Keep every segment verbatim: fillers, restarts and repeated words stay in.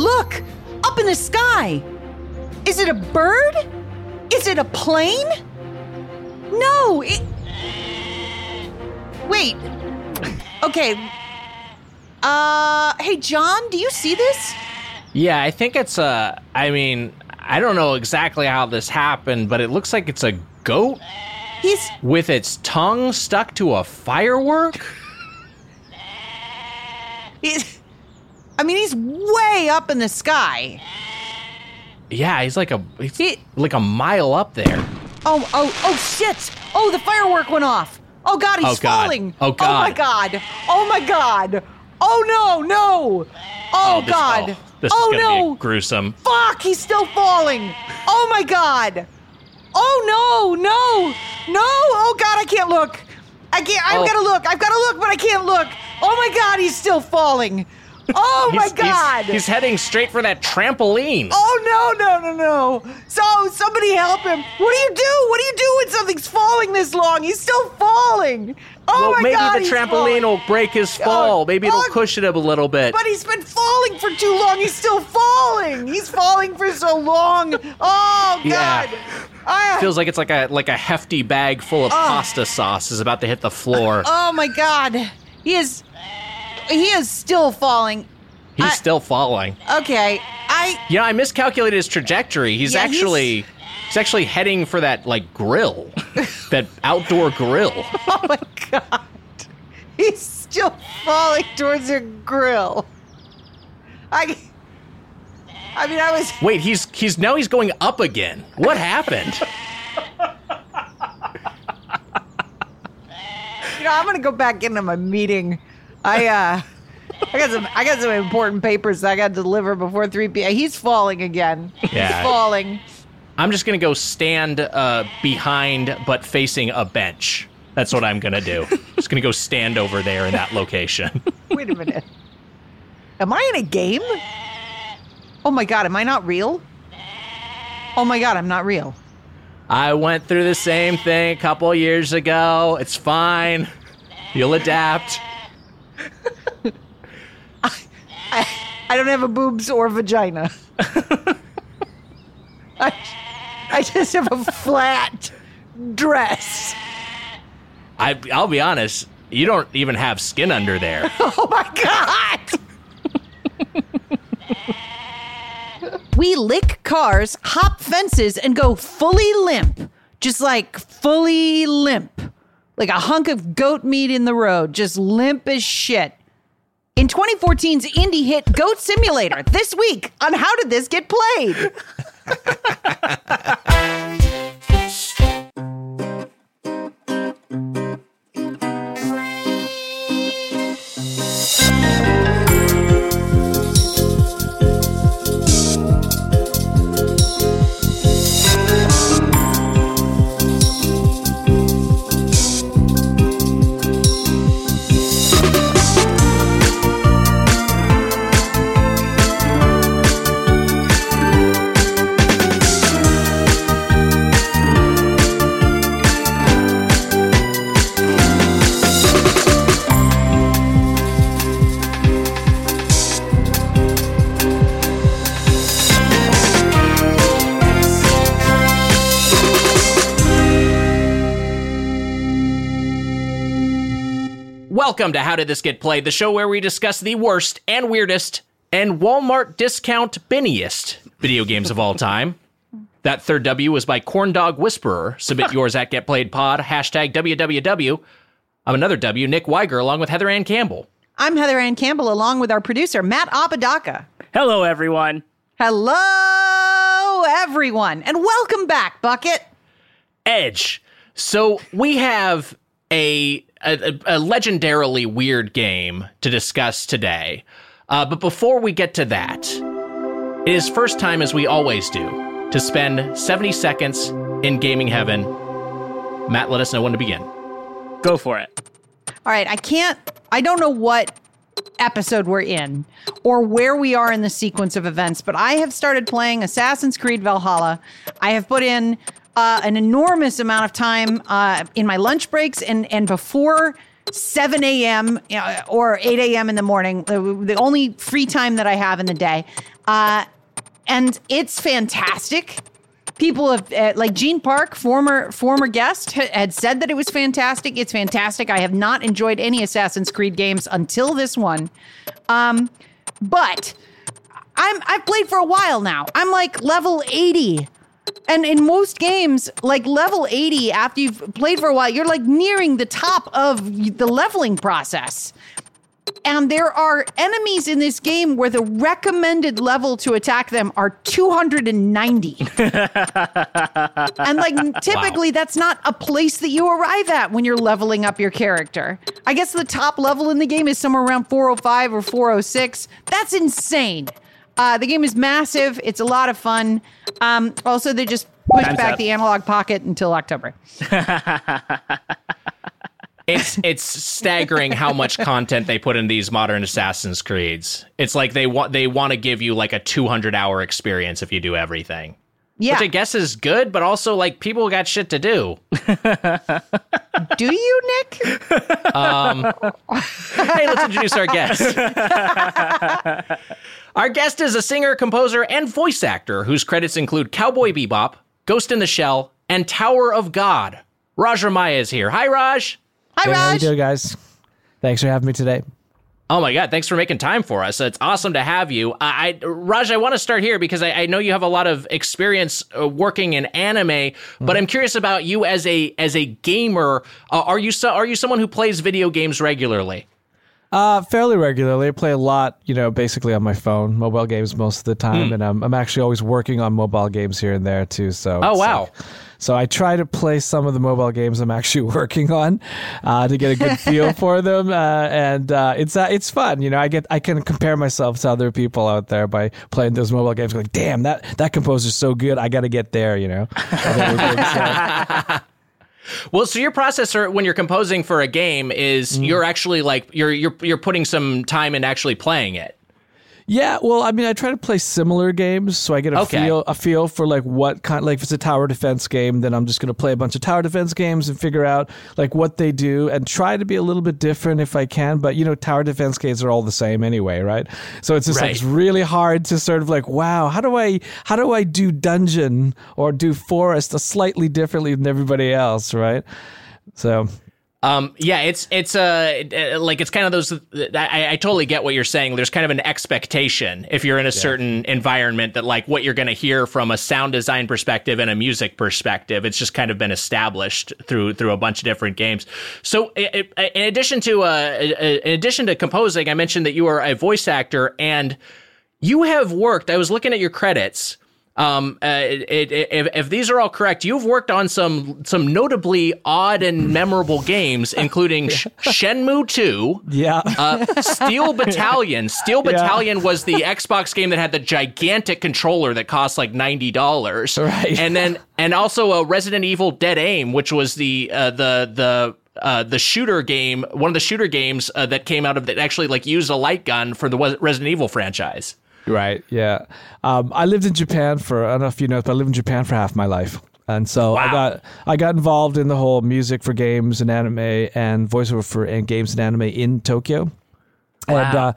Look! Up in the sky! Is it a bird? Is it a plane? No, it... Wait. Okay. Uh, hey, John, do you see this? Yeah, I think it's a... I mean, I don't know exactly how this happened, but it looks like it's a goat He's... with its tongue stuck to a firework. He's... I mean, he's way up in the sky. Yeah, he's like a he's he... like a mile up there. Oh, oh, oh, shit. Oh, the firework went off. Oh, God, he's oh, God. falling. Oh, God. Oh, my God. Oh, my God. Oh, no, no. Oh, oh this, God. Oh, this oh, is going to no. be gruesome. Fuck, he's still falling. Oh, my God. Oh, no, no, no. Oh, God, I can't look. I can't. I've oh. got to look. I've got to look, but I can't look. Oh, my God, he's still falling. Oh, my he's, God. He's, he's heading straight for that trampoline. Oh, no, no, no, no. So, somebody help him. What do you do? What do you do when something's falling this long? He's still falling. Oh, well, my maybe God, maybe the trampoline falling. will break his fall. Oh, maybe it'll oh, cushion him a little bit. But he's been falling for too long. He's still falling. He's falling for so long. Oh, God. Yeah. Uh, Feels like it's like a like a hefty bag full of uh, pasta sauce is about to hit the floor. Uh, oh, my God. He is... He is still falling. He's I, still falling. Okay, I. You know, I miscalculated his trajectory. He's yeah, actually, he's... he's actually heading for that like grill, that outdoor grill. Oh my God! He's still falling towards a grill. I. I mean, I was. Wait, he's he's now he's going up again. What happened? You know, I'm gonna go back into my meeting. I uh, I got some I got some important papers that I got to deliver before three p.m. He's falling again. Yeah. He's falling. I'm just gonna go stand uh behind but facing a bench. That's what I'm gonna do. Just gonna go stand over there in that location. Wait a minute. Am I in a game? Oh my God, am I not real? Oh my God, I'm not real. I went through the same thing a couple years ago. It's fine. You'll adapt. I, I I don't have a boobs or vagina. I, I just have a flat dress. I, I'll be honest, you don't even have skin under there. Oh my God! We lick cars, hop fences, and go fully limp. Just like fully limp. Like a hunk of goat meat in the road, just limp as shit. In twenty fourteen's indie hit Goat Simulator, this week on How Did This Get Played? Welcome to How Did This Get Played, the show where we discuss the worst and weirdest and Walmart discount binniest video games of all time. That third W was by Corndog Whisperer. Submit yours at GetPlayedPod, hashtag W W W. I'm another W, Nick Weiger, along with Heather Ann Campbell. I'm Heather Ann Campbell, along with our producer, Matt Apodaca. Hello, everyone. Hello, everyone. And welcome back, Bucket. Edge. So we have a... A, a legendarily weird game to discuss today. Uh, but before we get to that, it is first time, as we always do, to spend seventy seconds in gaming heaven. Matt, let us know when to begin. Go for it. All right, I can't, I don't know what episode we're in or where we are in the sequence of events, but I have started playing Assassin's Creed Valhalla. I have put in Uh, an enormous amount of time uh, in my lunch breaks and, and before seven a.m. or eight a.m. in the morning, the only free time that I have in the day. Uh, and it's fantastic. People have, uh, like Gene Park, former former guest, had said that it was fantastic. It's fantastic. I have not enjoyed any Assassin's Creed games until this one. Um, but I'm, I've played for a while now. I'm like level eighty. And in most games, like level eighty, after you've played for a while, you're like nearing the top of the leveling process. And there are enemies in this game where the recommended level to attack them are two hundred ninety. And like typically wow. that's not a place that you arrive at when you're leveling up your character. I guess the top level in the game is somewhere around four oh five or four oh six. That's insane. Uh, the game is massive. It's a lot of fun. Um, also, they just pushed Time's back up. The Analog Pocket until October. It's it's staggering how much content they put in these modern Assassin's Creeds. It's like they want they want to give you like a two hundred hour experience if you do everything. Yeah. Which I guess is good, but also like people got shit to do. Do you, Nick? Um, hey, let's introduce our guest. Our guest is a singer, composer, and voice actor whose credits include Cowboy Bebop, Ghost in the Shell, and Tower of God. Raj Ramayya is here. Hi, Raj. Hi, hey, Raj. How you doing, guys? Thanks for having me today. Oh, my God. Thanks for making time for us. It's awesome to have you. I, I Raj, I want to start here because I, I know you have a lot of experience uh, working in anime, mm-hmm. but I'm curious about you as a as a gamer. Uh, are you so, are you someone who plays video games regularly? Uh, fairly regularly. I play a lot, you know, basically on my phone, mobile games most of the time, mm. and I'm I'm actually always working on mobile games here and there too. So oh wow, like, so I try to play some of the mobile games I'm actually working on, uh, to get a good feel for them, uh, and uh, it's uh, it's fun. You know, I get I can compare myself to other people out there by playing those mobile games. Like, damn, that that composer's so good, I got to get there. You know. Well, so your process when you're composing for a game is mm. you're actually like you're you're you're putting some time into actually playing it. Yeah, well, I mean, I try to play similar games, so I get a okay. feel a feel for like what kind. Like if it's a tower defense game, then I'm just going to play a bunch of tower defense games and figure out like what they do and try to be a little bit different if I can. But you know, tower defense games are all the same anyway, right? So it's just right. like it's really hard to sort of like, wow, how do I how do I do dungeon or do forest slightly differently than everybody else, right? So. Um, yeah, it's, it's, uh, like, it's kind of those, I, I totally get what you're saying. There's kind of an expectation if you're in a yeah. certain environment that like what you're going to hear from a sound design perspective and a music perspective, it's just kind of been established through, through a bunch of different games. So it, it, in addition to, uh, in addition to composing, I mentioned that you are a voice actor and you have worked, I was looking at your credits. Um, uh, it, it, if, if these are all correct, you've worked on some some notably odd and memorable games, including yeah. Shenmue two, yeah, uh, Steel Battalion. Steel Battalion yeah. was the Xbox game that had the gigantic controller that cost like ninety dollars, right? And then and also a Resident Evil Dead Aim, which was the uh, the the. Uh, the shooter game, one of the shooter games uh, that came out of that actually like used a light gun for the Resident Evil franchise. Right. Yeah. Um, I lived in Japan for, I don't know if you know, but I lived in Japan for half my life. And so wow. I got I got involved in the whole music for games and anime and voiceover for and games and anime in Tokyo. Wow. And uh,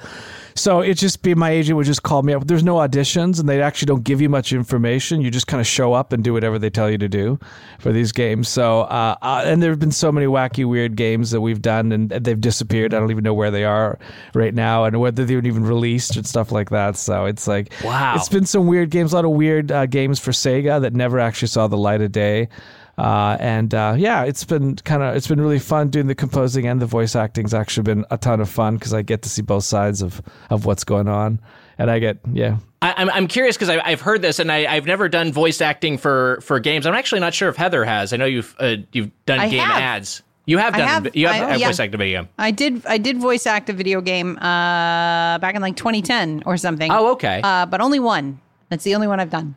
so it just be my agent would just call me up. There's no auditions and they actually don't give you much information. You just kind of show up and do whatever they tell you to do for these games. So uh, uh, and there have been so many wacky, weird games that we've done and they've disappeared. I don't even know where they are right now and whether they were even released and stuff like that. So it's like, wow, it's been some weird games, a lot of weird uh, games for Sega that never actually saw the light of day. Uh, and, uh, yeah, it's been kind of, it's been really fun doing the composing and the voice acting's actually been a ton of fun because I get to see both sides of, of what's going on and I get, yeah. I, I'm I'm curious because I've heard this and I, I've never done voice acting for, for games. I'm actually not sure if Heather has. I know you've, uh, you've done I game have. ads. You have done, I have, you have I, yeah. voice acted video game. I did, I did voice act a video game, uh, back in like twenty ten or something. Oh, okay. Uh, but only one. That's the only one I've done.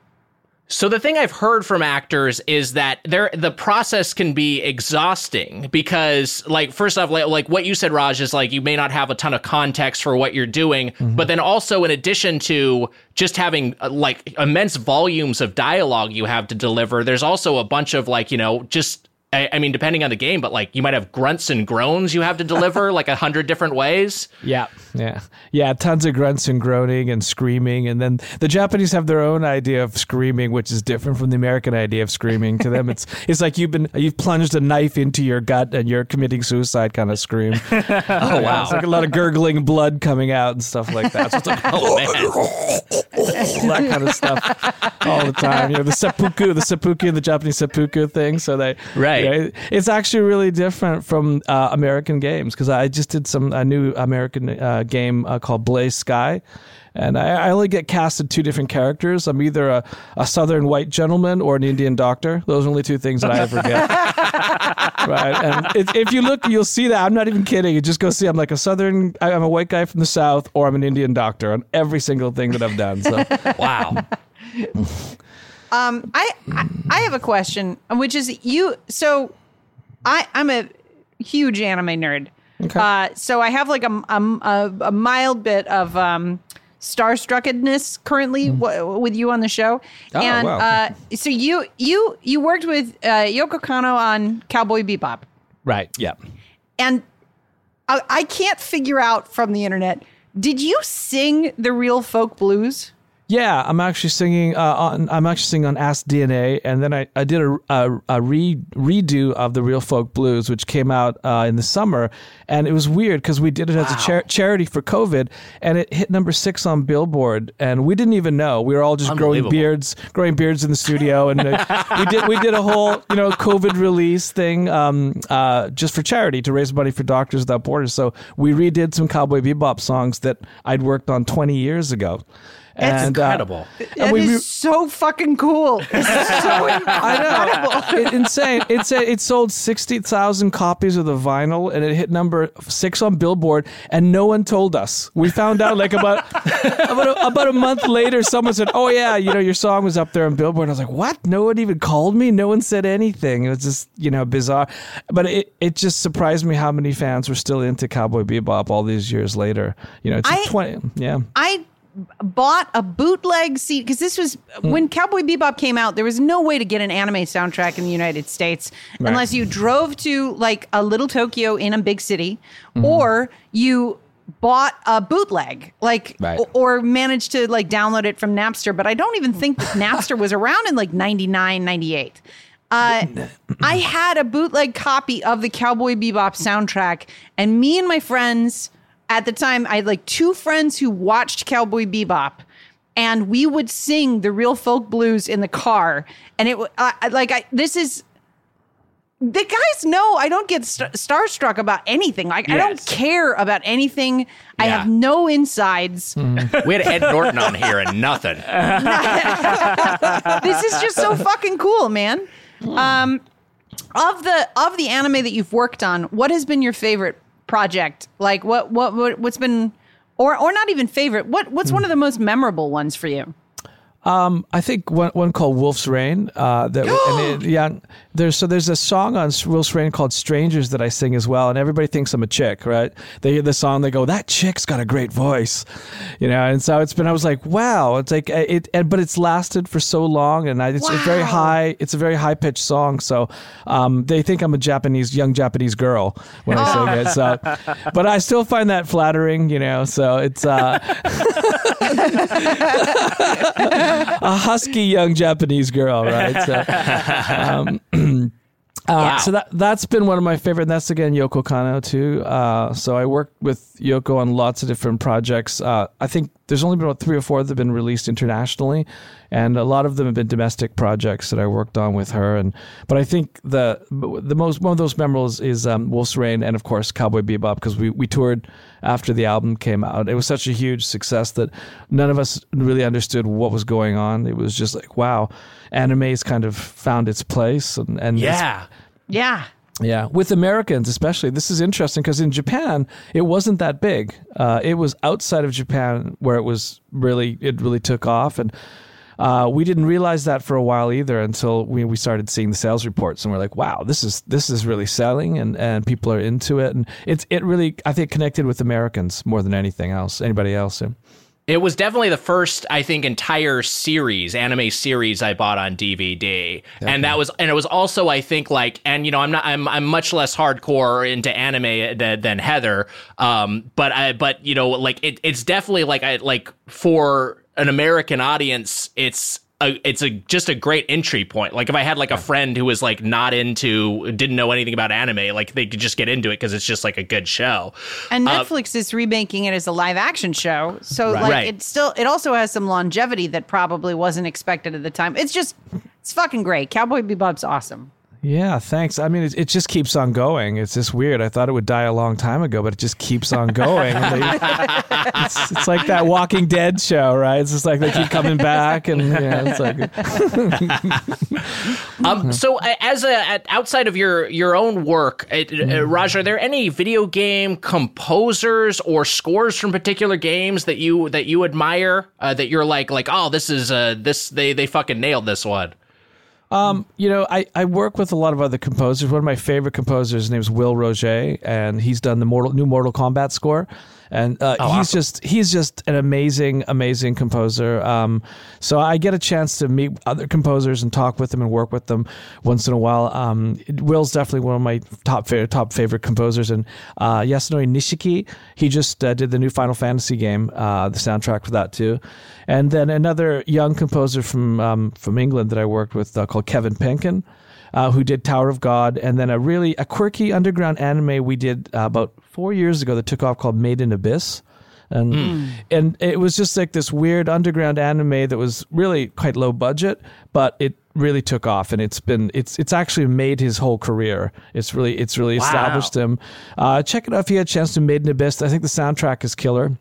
So the thing I've heard from actors is that there the process can be exhausting because, like, first off, like, like what you said, Raj, is like you may not have a ton of context for what you're doing, mm-hmm. but then also in addition to just having uh, like immense volumes of dialogue you have to deliver, there's also a bunch of like, you know, just I, I mean, depending on the game, but like you might have grunts and groans you have to deliver like a hundred different ways. Yeah. Yeah. Yeah. Tons of grunts and groaning and screaming. And then the Japanese have their own idea of screaming, which is different from the American idea of screaming. To them, it's it's like you've been you've plunged a knife into your gut and you're committing suicide kind of scream. Oh, wow. It's like a lot of gurgling blood coming out and stuff like that. So it's like, oh, man. That kind of stuff all the time. You know, the seppuku, the seppuku, the Japanese seppuku thing. So they, right. You know, it's actually really different from uh, American games, because I just did some a new American uh, game uh, called Blaze Sky. And I, I only get casted two different characters. I'm either a, a southern white gentleman or an Indian doctor. Those are only two things that I ever get. Right? And it, if you look, you'll see that. I'm not even kidding. You just go see. I'm like a southern, I'm a white guy from the south, or I'm an Indian doctor on every single thing that I've done. So wow. um, I I have a question, which is you. So I I'm a huge anime nerd. Okay. Uh, so I have like a a, a mild bit of um. starstruckedness currently mm. w- with you on the show. Oh, and wow. uh, so you you you worked with uh, Yoko Kanno on Cowboy Bebop. Right, yeah. And I, I can't figure out from the internet, did you sing the Real Folk Blues? Yeah, I'm actually singing uh, on I'm actually singing on Ask D N A, and then I, I did a, a, a re, redo of the Real Folk Blues, which came out uh, in the summer, and it was weird because we did it wow. as a char- charity for COVID, and it hit number six on Billboard, and we didn't even know. We were all just growing beards, growing beards in the studio, and uh, we did we did a whole you know COVID release thing um, uh, just for charity to raise money for Doctors Without Borders. So we redid some Cowboy Bebop songs that I'd worked on twenty years ago. That's incredible. Uh, that we, is we, so fucking cool. It's so I know. It, insane. It's a, it sold sixty thousand copies of the vinyl, and it hit number six on Billboard, and no one told us. We found out like about about, a, about a month later, someone said, oh yeah, you know, your song was up there on Billboard. I was like, what? No one even called me? No one said anything. It was just, you know, bizarre. But it, it just surprised me how many fans were still into Cowboy Bebop all these years later. You know, it's I, twenty. Yeah. I bought a bootleg C D, because this was when Cowboy Bebop came out. There was no way to get an anime soundtrack in the United States right. unless you drove to like a little Tokyo in a big city, mm-hmm. or you bought a bootleg, like right. or, or managed to like download it from Napster. But I don't even think that Napster was around in like ninety-nine, ninety-eight. Uh, I had a bootleg copy of the Cowboy Bebop soundtrack, and me and my friends. At the time, I had like two friends who watched Cowboy Bebop, and we would sing the Real Folk Blues in the car. And it uh, like I, this is the guys know I don't get st- starstruck about anything. Like yes. I don't care about anything. Yeah. I have no insides. Mm. We had Ed Norton on here and nothing. This is just so fucking cool, man. Mm. Um, of the of the anime that you've worked on, what has been your favorite project? Like what, what, what, what's been, or, or not even favorite, what, what's one of the most memorable ones for you? Um, I think one, one called Wolf's Rain. Uh, that and it, yeah, there's so there's a song on Wolf's Rain called "Strangers" that I sing as well, and everybody thinks I'm a chick, right? They hear the song, they go, "That chick's got a great voice," you know. And so it's been, I was like, wow, it's like it, and, but it's lasted for so long, and I, it's wow. a very high, it's a very high pitched song. So um, they think I'm a Japanese young Japanese girl when I sing it. So, but I still find that flattering, you know. So it's. Uh, a husky young Japanese girl, right? So, um, uh, wow. so that, that's been one of my favorite, and that's, again, Yoko Kanno, too. Uh, so I worked with Yoko on lots of different projects. Uh, I think there's only been about three or four that have been released internationally, and a lot of them have been domestic projects that I worked on with her. And But I think the the most one of those memorables is um, Wolf's Rain and, of course, Cowboy Bebop, because we, we toured after the album came out. It was such a huge success that none of us really understood what was going on. It was just like, wow, anime's kind of found its place. and, and Yeah, yeah. Yeah, with Americans especially. This is interesting because in Japan, it wasn't that big. Uh, it was outside of Japan where it was really, it really took off. And uh, we didn't realize that for a while either until we, we started seeing the sales reports, and we're like, wow, this is this is really selling, and, and people are into it. And it's it really, I think, connected with Americans more than anything else, anybody else. Yeah. It was definitely the first, I think, entire series, anime series I bought on D V D. Definitely. And that was, and it was also, I think, like, and you know, I'm not, I'm, I'm much less hardcore into anime th- than Heather. Um, but I, but you know, like it, it's definitely like, I like for an American audience, it's. A, it's a just a great entry point. Like if I had like a friend who was like not into, didn't know anything about anime, like they could just get into it because it's just like a good show. And Netflix uh, is remaking it as a live action show, so right. like right. it still it also has some longevity that probably wasn't expected at the time. It's just it's fucking great. Cowboy Bebop's awesome. Yeah, thanks. I mean, it, it just keeps on going. It's just weird. I thought it would die a long time ago, but it just keeps on going. it's, it's like that Walking Dead show, right? It's just like they keep coming back, and yeah, it's like. um. So, as a outside of your your own work, Raj, are there any video game composers or scores from particular games that you that you admire? Uh, that you're like like, oh, this is uh, this they they fucking nailed this one. Um, you know, I, I work with a lot of other composers. One of my favorite composers, his name is Will Roger, and he's done the Mortal, new Mortal Kombat score. And uh, oh, he's awesome. just he's just an amazing, amazing composer. Um, so I get a chance to meet other composers and talk with them and work with them once in a while. Um, Will's definitely one of my top favorite, top favorite composers. And uh, Yasunori Nishiki, he just uh, did the new Final Fantasy game, uh, the soundtrack for that too. And then another young composer from um, from England that I worked with uh, called Kevin Penkin. Uh, who did Tower of God, and then a really a quirky underground anime we did uh, about four years ago that took off called Made in Abyss. And mm. and it was just like this weird underground anime that was really quite low budget, but it really took off, and it's been it's it's actually made his whole career. It's really it's really wow. established him. Uh, check it out if you had a chance to Made in Abyss. I think the soundtrack is killer.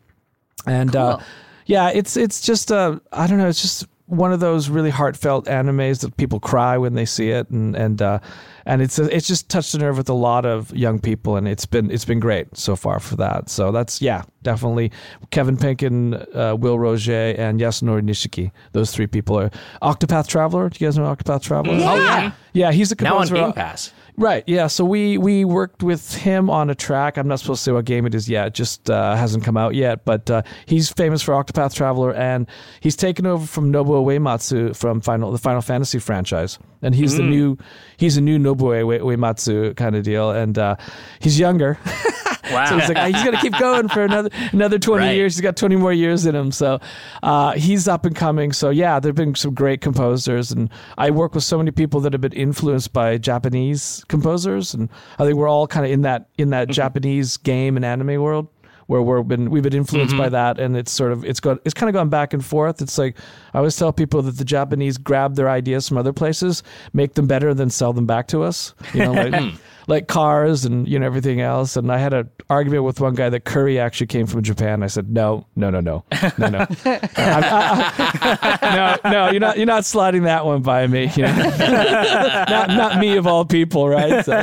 And cool. uh, yeah, it's it's just uh, I don't know, it's just one of those really heartfelt animes that people cry when they see it, and and uh, and it's a, it's just touched a nerve with a lot of young people, and it's been it's been great so far for that. So that's yeah, definitely Kevin Penkin, uh, Will Roger, and Yasunori Nishiki. Those three people are Octopath Traveler. Do you guys know Octopath Traveler? Yeah, oh, yeah. yeah, he's a composer. Now on Game Pass. Right, yeah. So we we worked with him on a track. I'm not supposed to say what game it is yet. It just uh, hasn't come out yet. But uh, he's famous for Octopath Traveler, and he's taken over from Nobuo Uematsu from Final the Final Fantasy franchise. And he's mm. the new he's a new Nobuo Uematsu kind of deal. And uh, he's younger. Wow. So it's like, he's going to keep going for another another twenty right. years. He's got twenty more years in him. So uh, he's up and coming. So yeah, there have been some great composers. And I work with so many people that have been influenced by Japanese composers. And I think we're all kind of in that in that mm-hmm. Japanese game and anime world where we've been we've been influenced mm-hmm. by that. And it's sort of it's gone it's kind of gone back and forth. It's like I always tell people that the Japanese grab their ideas from other places, make them better, then sell them back to us. You know, like like cars and, you know, everything else. And I had an argument with one guy that curry actually came from Japan. I said, no, no, no, no, no, no. I, I, I, no, no, you're not, you're not sliding that one by me. You know? not, not me of all people, right? So.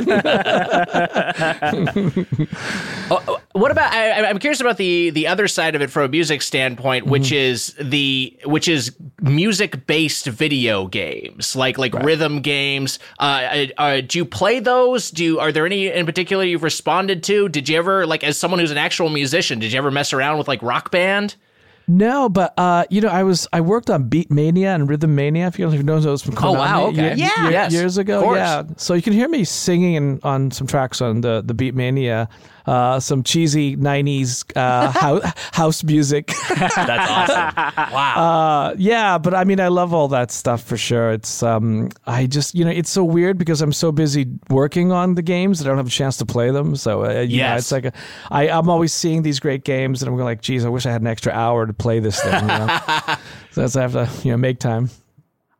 oh, what about, I, I'm curious about the, the other side of it from a music standpoint, which mm-hmm. is the, which is music-based video games, like, like right. rhythm games. Uh, uh, do you play those? Do you Are there any in particular you've responded to? Did you ever, like, as someone who's an actual musician, did you ever mess around with like Rock Band? No, but uh, you know, I was I worked on Beatmania and Rhythmania. If you don't know those from Konami, oh wow, okay, yeah, year, yes. years ago, yeah. So you can hear me singing in, on some tracks on the the Beatmania. Uh, some cheesy nineties uh, house, house music. That's awesome. Wow. Uh, yeah, but I mean, I love all that stuff for sure. It's um, I just, you know, it's so weird because I'm so busy working on the games that I don't have a chance to play them. So, uh, you yes. know, it's like a, I, I'm always seeing these great games and I'm going like, geez, I wish I had an extra hour to play this thing. You know? So that's, I have to, you know, make time.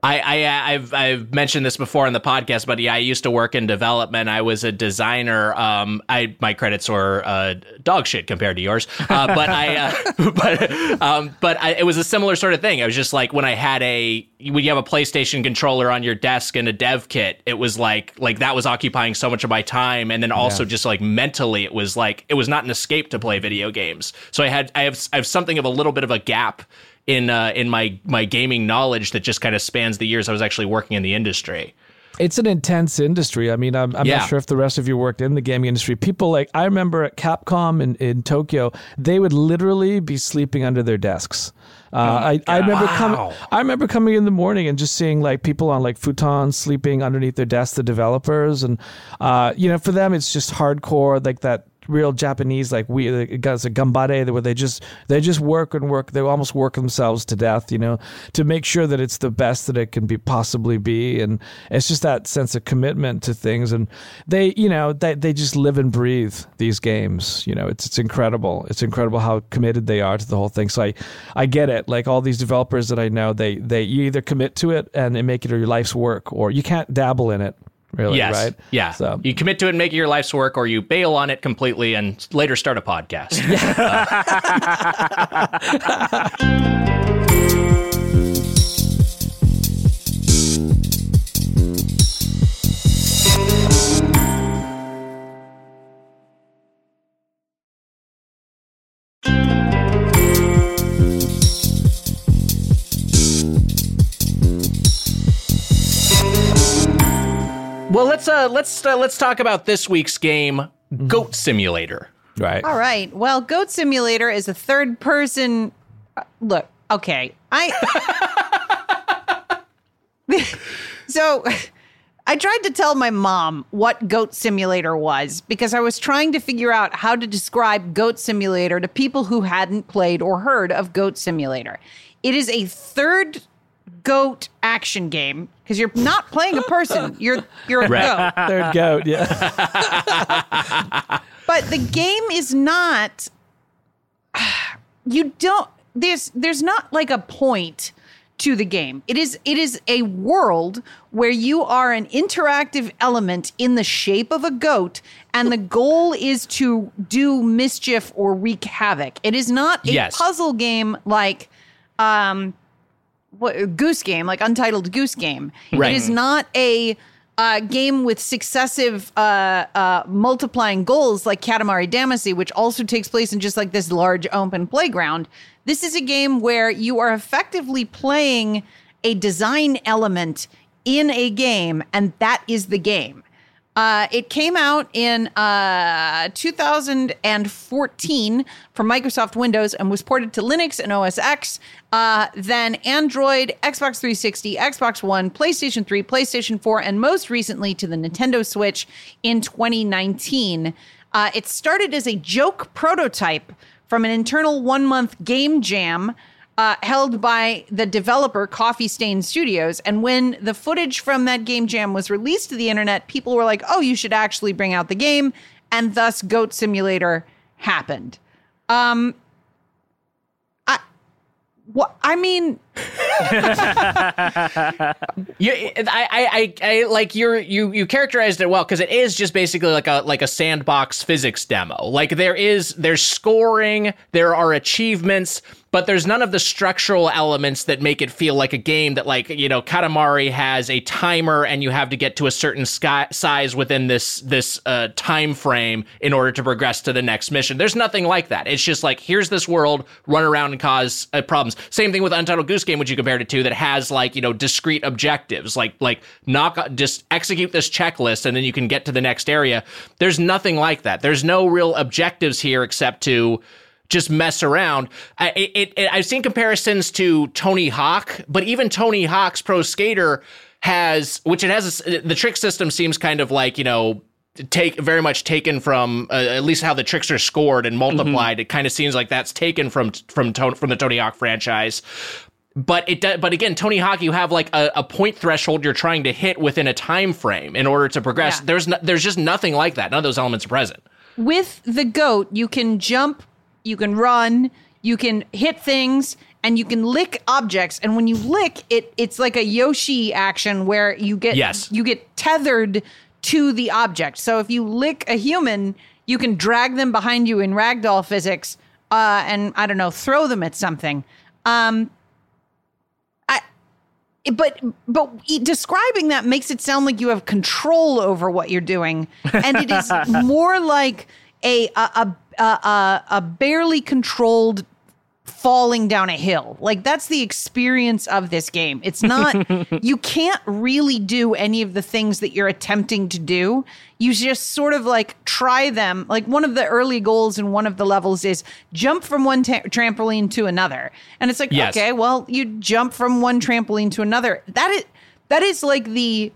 I, I, I've I've mentioned this before on the podcast, but yeah, I used to work in development. I was a designer. Um, I my credits were uh, dog shit compared to yours, uh, but I, uh, but um, but I, it was a similar sort of thing. I was just like when I had a when you have a PlayStation controller on your desk and a dev kit, it was like like that was occupying so much of my time, and then also yeah. just like mentally, it was like it was not an escape to play video games. So I had I have I have something of a little bit of a gap in uh, in my, my gaming knowledge that just kind of spans the years I was actually working in the industry. It's an intense industry. I mean, I'm, I'm yeah. not sure if the rest of you worked in the gaming industry. People like, I remember at Capcom in, in Tokyo, they would literally be sleeping under their desks. Uh, I, I remember wow. coming. I remember coming in the morning and just seeing like people on like futons sleeping underneath their desks, the developers, and uh, you know, for them it's just hardcore, like that real Japanese, like we it guys a gambare, where they just they just work and work. They almost work themselves to death, you know, to make sure that it's the best that it can be possibly be, and it's just that sense of commitment to things. And they, you know, they they just live and breathe these games. You know, it's it's incredible. It's incredible how committed they are to the whole thing. So I I get it. Like all these developers that I know, they, they you either commit to it and they make it your life's work, or you can't dabble in it, really, yes. right? Yeah. So. You commit to it and make it your life's work, or you bail on it completely and later start a podcast. uh. Well, let's uh, let's uh, let's talk about this week's game, Goat Simulator. Right. All right. Well, Goat Simulator is a third-person. Uh, look, okay, I. So, I tried to tell my mom what Goat Simulator was because I was trying to figure out how to describe Goat Simulator to people who hadn't played or heard of Goat Simulator. It is a third. Goat action game, because you're not playing a person, you're you're a right. goat. Third goat, yeah. But the game is not, you don't, there's there's not like a point to the game. It is it is a world where you are an interactive element in the shape of a goat, and the goal is to do mischief or wreak havoc. It is not a yes. puzzle game like um What, Goose Game, like Untitled Goose Game. Right. It is not a uh, game with successive uh, uh, multiplying goals like Katamari Damacy, which also takes place in just like this large open playground. This is a game where you are effectively playing a design element in a game, and that is the game. Uh, it came out in uh, two thousand fourteen for Microsoft Windows and was ported to Linux and O S X, uh, then Android, Xbox three sixty, Xbox One, PlayStation three, PlayStation four, and most recently to the Nintendo Switch in twenty nineteen. Uh, it started as a joke prototype from an internal one-month game jam Uh, held by the developer Coffee Stain Studios. And when the footage from that game jam was released to the internet, people were like, oh, you should actually bring out the game. And thus Goat Simulator happened. Um, I, what, I mean... you, I, I, I, like you're, you, you characterized it well, because it is just basically like a like a sandbox physics demo. Like there is, there's scoring, there are achievements, but there's none of the structural elements that make it feel like a game that, like, you know, Katamari has a timer and you have to get to a certain sky, size within this this uh, time frame in order to progress to the next mission. There's nothing like that. It's just like, here's this world, run around and cause uh, problems. Same thing with Untitled Goose Game, which you compared it to, that has like, you know, discrete objectives, like like knock, just execute this checklist and then you can get to the next area. There's nothing like that. There's no real objectives here except to just mess around. I, it, it, I've seen comparisons to Tony Hawk, but even Tony Hawk's Pro Skater has, which it has, a, the trick system seems kind of like, you know, take very much taken from uh, at least how the tricks are scored and multiplied. Mm-hmm. It kind of seems like that's taken from from to, from the Tony Hawk franchise. But it, but again, Tony Hawk, you have like a, a point threshold you're trying to hit within a time frame in order to progress. Yeah. There's no, there's just nothing like that. None of those elements are present. With the goat, you can jump, you can run, you can hit things, and you can lick objects. And when you lick it, it's like a Yoshi action where you get yes. you get tethered to the object. So if you lick a human, you can drag them behind you in ragdoll physics, uh, and I don't know, throw them at something. Um, But but describing that makes it sound like you have control over what you're doing, and it is more like a a a, a, a barely controlled falling down a hill. Like, that's the experience of this game. It's not, you can't really do any of the things that you're attempting to do. You just sort of like try them. Like, one of the early goals in one of the levels is jump from one ta- trampoline to another. And it's like, yes. Okay, well, you jump from one trampoline to another. That is, that is like the,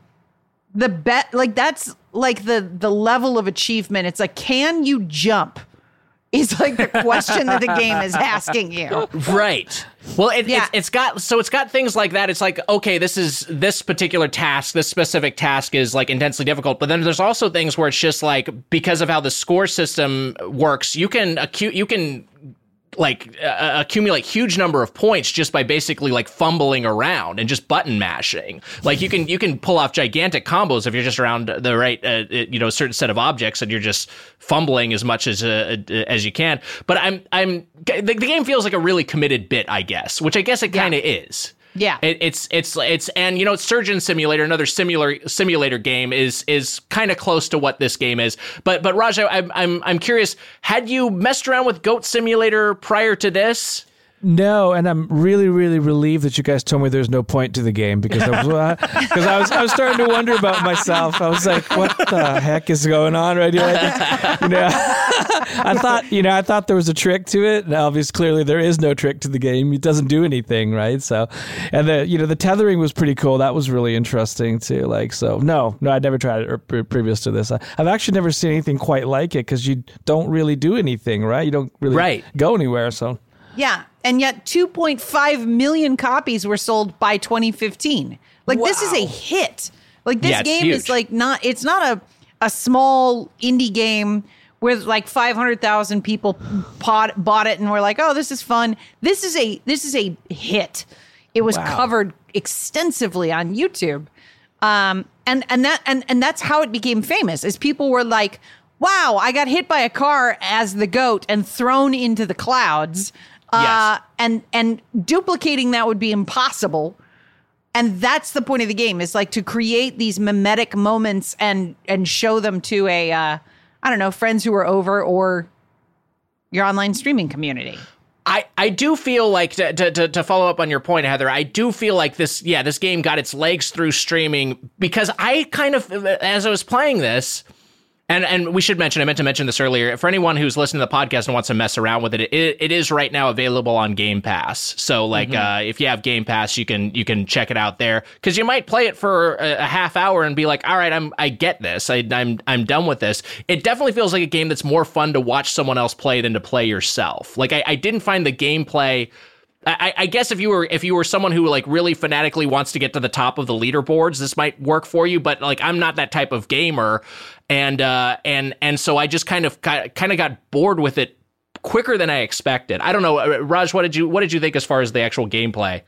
the bet, like that's like the, the level of achievement. It's like, can you jump? Is like the question that the game is asking you. Right. Well, it, yeah. it's, it's got, so it's got things like that. It's like, okay, this is, this particular task, this specific task is like intensely difficult. But then there's also things where it's just like, because of how the score system works, you can, acu- you can like uh, accumulate huge number of points just by basically like fumbling around and just button mashing. Like, you can, you can pull off gigantic combos if you're just around the right, uh, you know, certain set of objects and you're just fumbling as much as, uh, as you can. But I'm, I'm, the, the game feels like a really committed bit, I guess, which I guess it kind of yeah. is. Yeah, it, it's it's it's and, you know, Surgeon Simulator, another simulator simulator game is is kind of close to what this game is. But but Raj, I'm I'm I'm curious. Had you messed around with Goat Simulator prior to this? No, and I'm really, really relieved that you guys told me there's no point to the game, because I was because I was I was starting to wonder about myself. I was like, what the heck is going on right here? You know, I thought you know I thought there was a trick to it. Now, obviously, clearly, there is no trick to the game. It doesn't do anything, right? So, and the you know the tethering was pretty cool. That was really interesting too. Like, so no, no, I'd never tried it pre- previous to this. I, I've actually never seen anything quite like it, because you don't really do anything, right? You don't really right. go anywhere, so. Yeah, and yet two point five million copies were sold by twenty fifteen. Like, wow. This is a hit. Like, this yeah, game huge. Is, like, not... It's not a, a small indie game where, like, five hundred thousand people pod, bought it and were like, oh, this is fun. This is a this is a hit. It was wow. covered extensively on YouTube. Um, and, and, that, and, and that's how it became famous, is people were like, wow, I got hit by a car as the goat and thrown into the clouds. Uh, yes. and, and duplicating that would be impossible. And that's the point of the game, is like to create these mimetic moments and, and show them to a, uh, I don't know, friends who are over or your online streaming community. I, I do feel like, to, to to follow up on your point, Heather, I do feel like this, yeah, this game got its legs through streaming, because I kind of, as I was playing this, And and we should mention, I meant to mention this earlier, for anyone who's listening to the podcast and wants to mess around with it, it, it is right now available on Game Pass. So, like, mm-hmm. uh, if you have Game Pass, you can you can check it out there, because you might play it for a, a half hour and be like, all right, I'm I get this. I, I'm I'm done with this. It definitely feels like a game that's more fun to watch someone else play than to play yourself. Like, I, I didn't find the gameplay... I, I guess if you were if you were someone who like really fanatically wants to get to the top of the leaderboards, this might work for you. But like, I'm not that type of gamer, and uh, and and so I just kind of kind of got bored with it quicker than I expected. I don't know, Raj, what did you what did you think as far as the actual gameplay?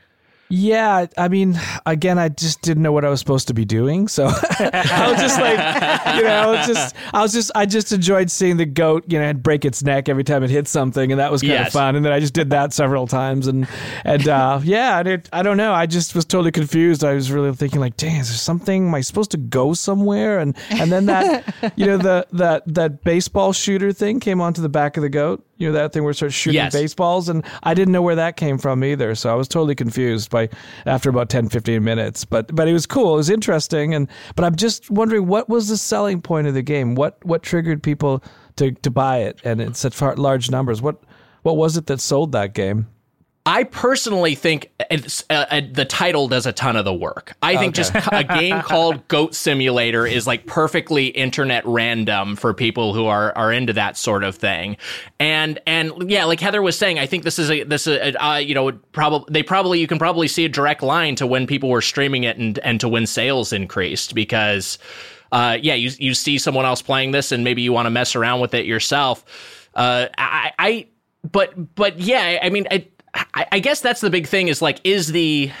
Yeah, I mean, again, I just didn't know what I was supposed to be doing, so I was just like, you know, I was just, I was just, I just enjoyed seeing the goat, you know, break its neck every time it hit something, and that was kind yes. of fun. And then I just did that several times, and and uh, yeah, and it, I don't know, I just was totally confused. I was really thinking like, damn, is there something? Am I supposed to go somewhere? And and then that, you know, the that that baseball shooter thing came onto the back of the goat. You know, that thing where it starts shooting yes. baseballs, and I didn't know where that came from either, so I was totally confused by after about ten, fifteen minutes. But but it was cool, it was interesting, and but I'm just wondering, what was the selling point of the game? What what triggered people to, to buy it, and in such far, large numbers? What what was it that sold that game? I personally think it's, uh, uh, the title does a ton of the work. I think okay. just a game called Goat Simulator is like perfectly internet random for people who are, are into that sort of thing. And and yeah, like Heather was saying, I think this is a this a, a uh, you know probably they probably you can probably see a direct line to when people were streaming it and and to when sales increased, because uh, yeah you you see someone else playing this and maybe you want to mess around with it yourself. Uh, I, I but but yeah I mean. I, I guess that's the big thing is like, is the,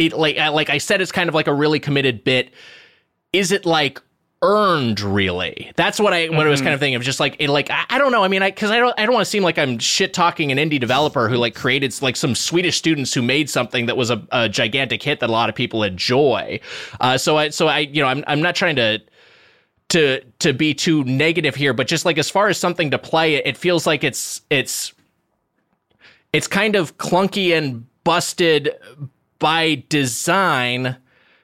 it like, like I said, it's kind of like a really committed bit. Is it like earned really? That's what I, what mm-hmm. I was kind of thinking of, just like, it like, I, I don't know. I mean, I, cause I don't, I don't want to seem like I'm shit talking an indie developer who like created like some Swedish students who made something that was a, a gigantic hit that a lot of people enjoy. Uh, so I, so I, you know, I'm, I'm not trying to, to, to be too negative here, but just like, as far as something to play, it, it feels like it's, it's, it's kind of clunky and busted by design.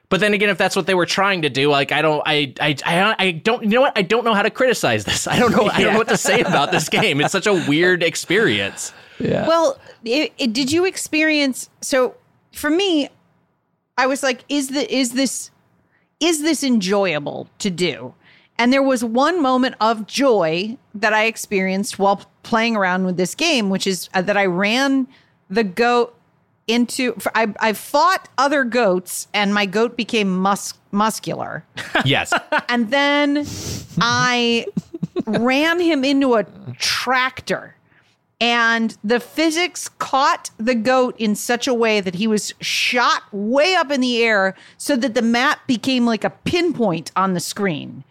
But then again, if that's what they were trying to do, like I don't, I, I, I, I don't, you know what? I don't know how to criticize this. I don't know, yeah. I don't know what to say about this game. It's such a weird experience. Yeah. Well, it, it, did you experience? So for me, I was like, is the, is this, is this enjoyable to do? And there was one moment of joy that I experienced while playing around with this game, which is that I ran the goat into, I, I fought other goats and my goat became mus- muscular. Yes. And then I ran him into a tractor and the physics caught the goat in such a way that he was shot way up in the air so that the map became like a pinpoint on the screen.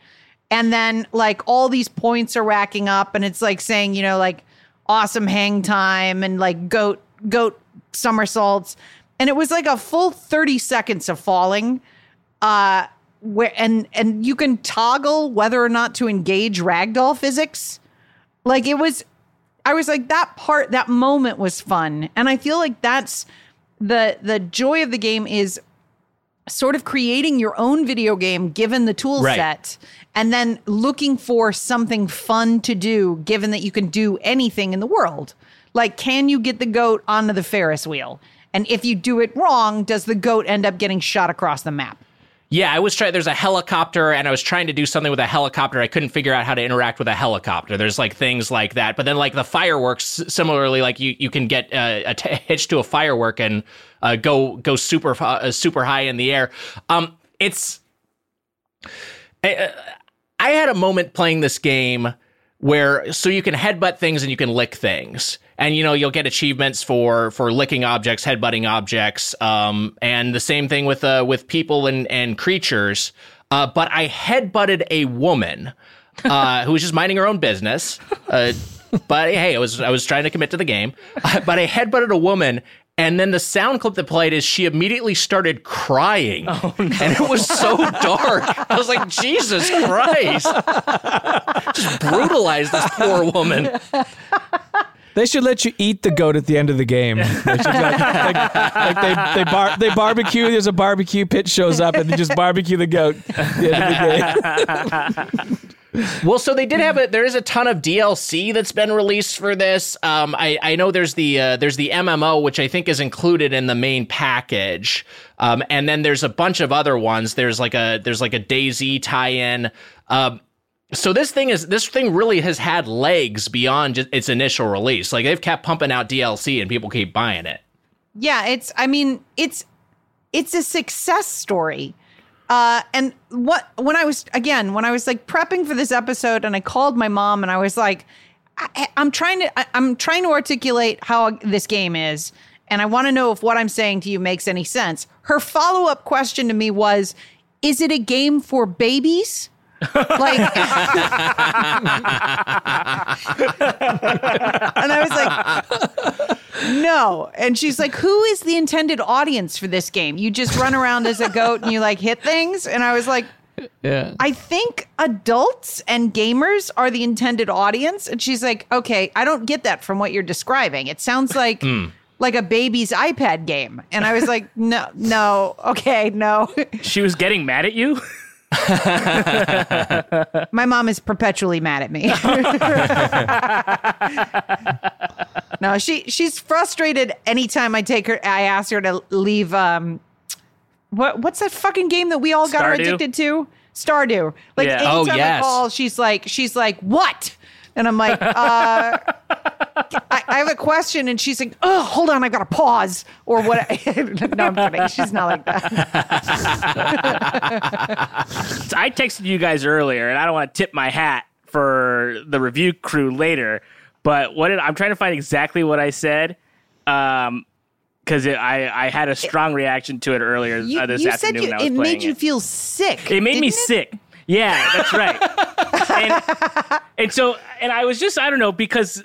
And then like all these points are racking up and it's like saying, you know, like awesome hang time and like goat, goat somersaults. And it was like a full thirty seconds of falling. Uh, where and, and you can toggle whether or not to engage ragdoll physics. Like it was, I was like that part, that moment was fun. And I feel like that's the, the joy of the game is sort of creating your own video game given the tool right. set and then looking for something fun to do given that you can do anything in the world. Like, can you get the goat onto the Ferris wheel? And if you do it wrong, does the goat end up getting shot across the map? Yeah, I was trying, there's a helicopter and I was trying to do something with a helicopter. I couldn't figure out how to interact with a helicopter. There's like things like that. But then like the fireworks, similarly, like you, you can get uh, attached to a firework and uh, go go super uh, super high in the air. Um, it's, I, I had a moment playing this game where, so you can headbutt things and you can lick things. And, you know, you'll get achievements for for licking objects, headbutting objects, um, and the same thing with uh, with people and, and creatures. Uh, but I headbutted a woman uh, who was just minding her own business. Uh, but hey, I was I was trying to commit to the game. Uh, but I headbutted a woman. And then the sound clip that played is she immediately started crying. Oh, no. And it was so dark. I was like, Jesus Christ. Just brutalized this poor woman. They should let you eat the goat at the end of the game. They should, like, like, like they they, bar, they barbecue. There's a barbecue pit shows up, and they just barbecue the goat at the end of the game. Well, so they did have a. There is a ton of D L C that's been released for this. Um, I I know there's the uh, there's the M M O, which I think is included in the main package. Um, and then there's a bunch of other ones. There's like a there's like a DayZ tie-in. Um, So this thing is this thing really has had legs beyond just its initial release. Like they've kept pumping out D L C and people keep buying it. Yeah, it's I mean, it's it's a success story. Uh, and what when I was again, when I was like prepping for this episode and I called my mom and I was like, I, I'm trying to I, I'm trying to articulate how this game is. And I want to know if what I'm saying to you makes any sense. Her follow up question to me was, is it a game for babies? Like, and I was like, no. And she's like, who is the intended audience for this game? You just run around as a goat and you like hit things. And I was like, yeah, I think adults and gamers are the intended audience. And she's like, okay, I don't get that from what you're describing. It sounds like mm. like a baby's iPad game. And I was like, no, no, okay, no. She was getting mad at you? My mom is perpetually mad at me. No, she she's frustrated anytime I take her. I ask her to leave. Um, what what's that fucking game that we all got Stardew? Addicted to? Stardew. Like yeah. anytime oh, yes. I call, she's like she's like what? And I'm like, uh, I, I have a question, and she's like, oh, hold on, I've got to pause or what? No, I'm kidding. She's not like that. So I texted you guys earlier, and I don't want to tip my hat for the review crew later, but what did, I'm trying to find exactly what I said because um, I, I had a strong it, reaction to it earlier you, uh, this you afternoon. You said you, it made you it. feel sick. It made me it? sick. Yeah, that's right. and, and so, and I was just, I don't know, because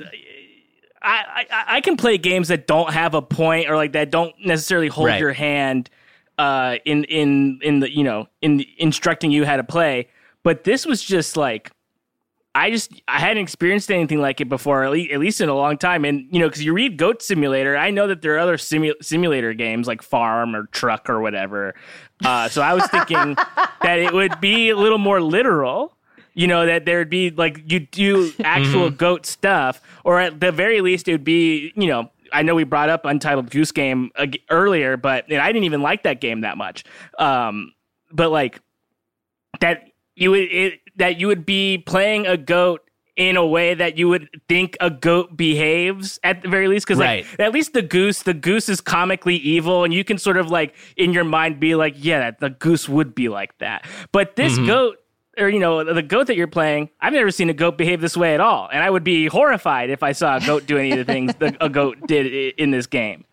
I, I, I can play games that don't have a point or like that don't necessarily hold right. your hand uh, in in in the you know in instructing you how to play. But this was just like I just, I hadn't experienced anything like it before, at least, at least in a long time. And, you know, because you read Goat Simulator, I know that there are other simu- simulator games like Farm or Truck or whatever. Uh, so I was thinking that it would be a little more literal, you know, that there'd be like, you do actual mm-hmm. goat stuff, or at the very least it would be, you know, I know we brought up Untitled Goose Game uh, earlier, but and I didn't even like that game that much. Um, but like that you would, it, that you would be playing a goat in a way that you would think a goat behaves at the very least. Cause right. like at least the goose, the goose is comically evil, and you can sort of like in your mind be like, yeah, that the goose would be like that. But this mm-hmm. goat, or, you know, the goat that you're playing, I've never seen a goat behave this way at all. And I would be horrified if I saw a goat do any of the things that a goat did in this game.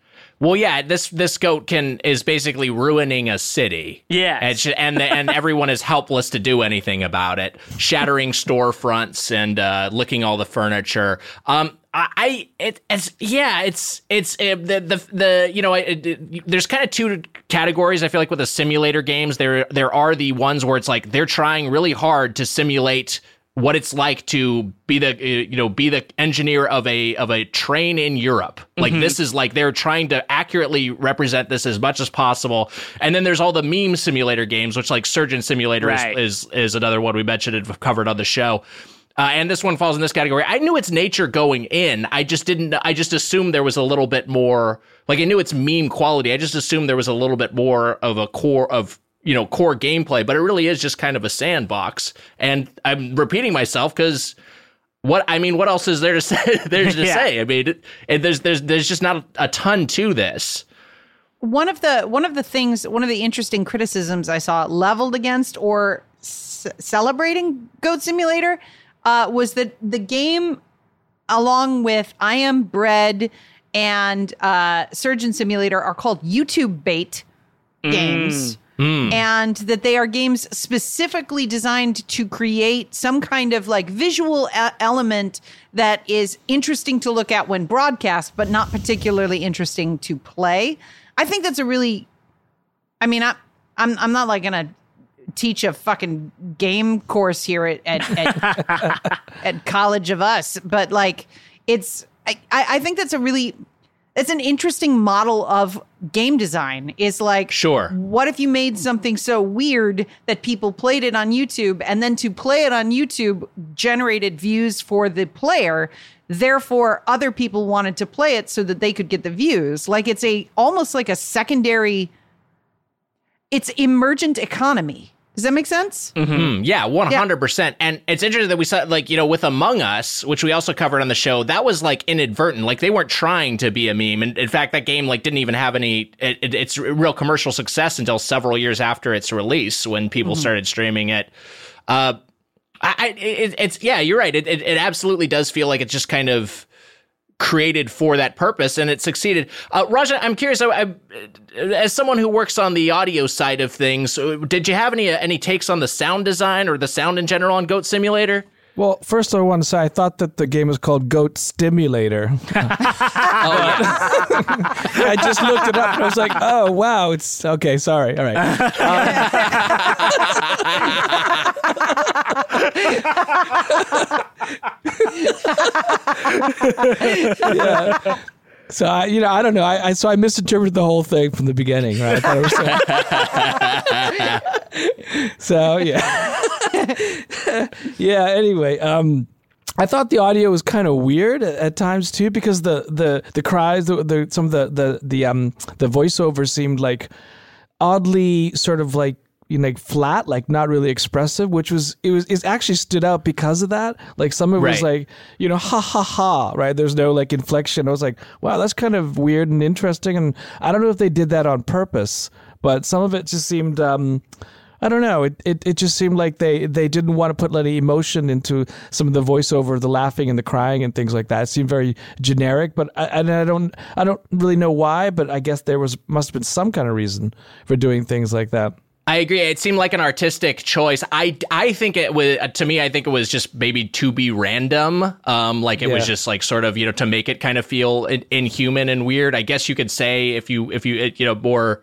Well, yeah, this this goat can is basically ruining a city. Yeah, and and, and everyone is helpless to do anything about it, shattering storefronts and uh, licking all the furniture. Um, I it, it's yeah, it's it's it, the, the the you know it, it, there's kind of two categories. I feel like with the simulator games, there there are the ones where it's like they're trying really hard to simulate what it's like to be the you know be the engineer of a of a train in Europe. Like mm-hmm. this is like they're trying to accurately represent this as much as possible. And then there's all the meme simulator games, which like Surgeon Simulator right. is, is is another one we mentioned and covered on the show. Uh, and this one falls in this category. I knew its nature going in. I just didn't. I just assumed there was a little bit more. Like I knew its meme quality. I just assumed there was a little bit more of a core of. you know, core gameplay, but it really is just kind of a sandbox. And I'm repeating myself because what, I mean, what else is there to say? there's to yeah. say, I mean, it, it, there's, there's, there's just not a, a ton to this. One of the, one of the things, one of the interesting criticisms I saw leveled against or s- celebrating Goat Simulator uh, was that the game, along with I Am Bread and uh, Surgeon Simulator, are called YouTube bait mm. games. Mm. And that they are games specifically designed to create some kind of like visual a- element that is interesting to look at when broadcast, but not particularly interesting to play. I think that's a really, I mean, I, I'm I'm not like gonna teach a fucking game course here at at, at, at College of Us, but like it's I, I think that's a really. It's an interesting model of game design. Is like, sure. What if you made something so weird that people played it on YouTube, and then to play it on YouTube generated views for the player? Therefore, other people wanted to play it so that they could get the views. Like it's a almost like a secondary. It's emergent economy. Does that make sense? Mm-hmm. Yeah, one hundred percent. Yeah. And it's interesting that we saw, like, you know, with Among Us, which we also covered on the show, that was, like, inadvertent. Like, they weren't trying to be a meme. And, in fact, that game, like, didn't even have any... It, it, it's real commercial success until several years after its release when people mm-hmm. started streaming it. Uh, I, it, it's... Yeah, you're right. It, it, it absolutely does feel like it's just kind of... created for that purpose, and it succeeded. Uh, Raja, I'm curious, I, I, as someone who works on the audio side of things, did you have any uh, any takes on the sound design or the sound in general on Goat Simulator? Well, first I want to say I thought that the game was called Goat Stimulator. oh, I just looked it up and I was like, oh, wow, it's... Okay, sorry, all right. Um, yeah. So, I, you know, I don't know. I, I so I misinterpreted the whole thing from the beginning, right? I thought it was so... so, yeah. yeah, anyway, um, I thought the audio was kind of weird at, at times, too, because the, the, the cries, the, the some of the, the, the, um, the voiceover seemed, like, oddly sort of, like, you know, like flat, like not really expressive, which was, it was, it actually stood out because of that. Like some of it right. was like, you know, ha ha ha, right? There's no like inflection. I was like, wow, that's kind of weird and interesting. And I don't know if they did that on purpose, but some of it just seemed, um, I don't know. It, it, it just seemed like they, they didn't want to put any emotion into some of the voiceover, the laughing and the crying and things like that. It seemed very generic, but I, and I don't, I don't really know why, but I guess there was, must've been some kind of reason for doing things like that. I agree. It seemed like an artistic choice. I, I think it was, to me, I think it was just maybe to be random. Um, like it yeah. was just like sort of, you know, to make it kind of feel in, inhuman and weird. I guess you could say if you, if you, you know, more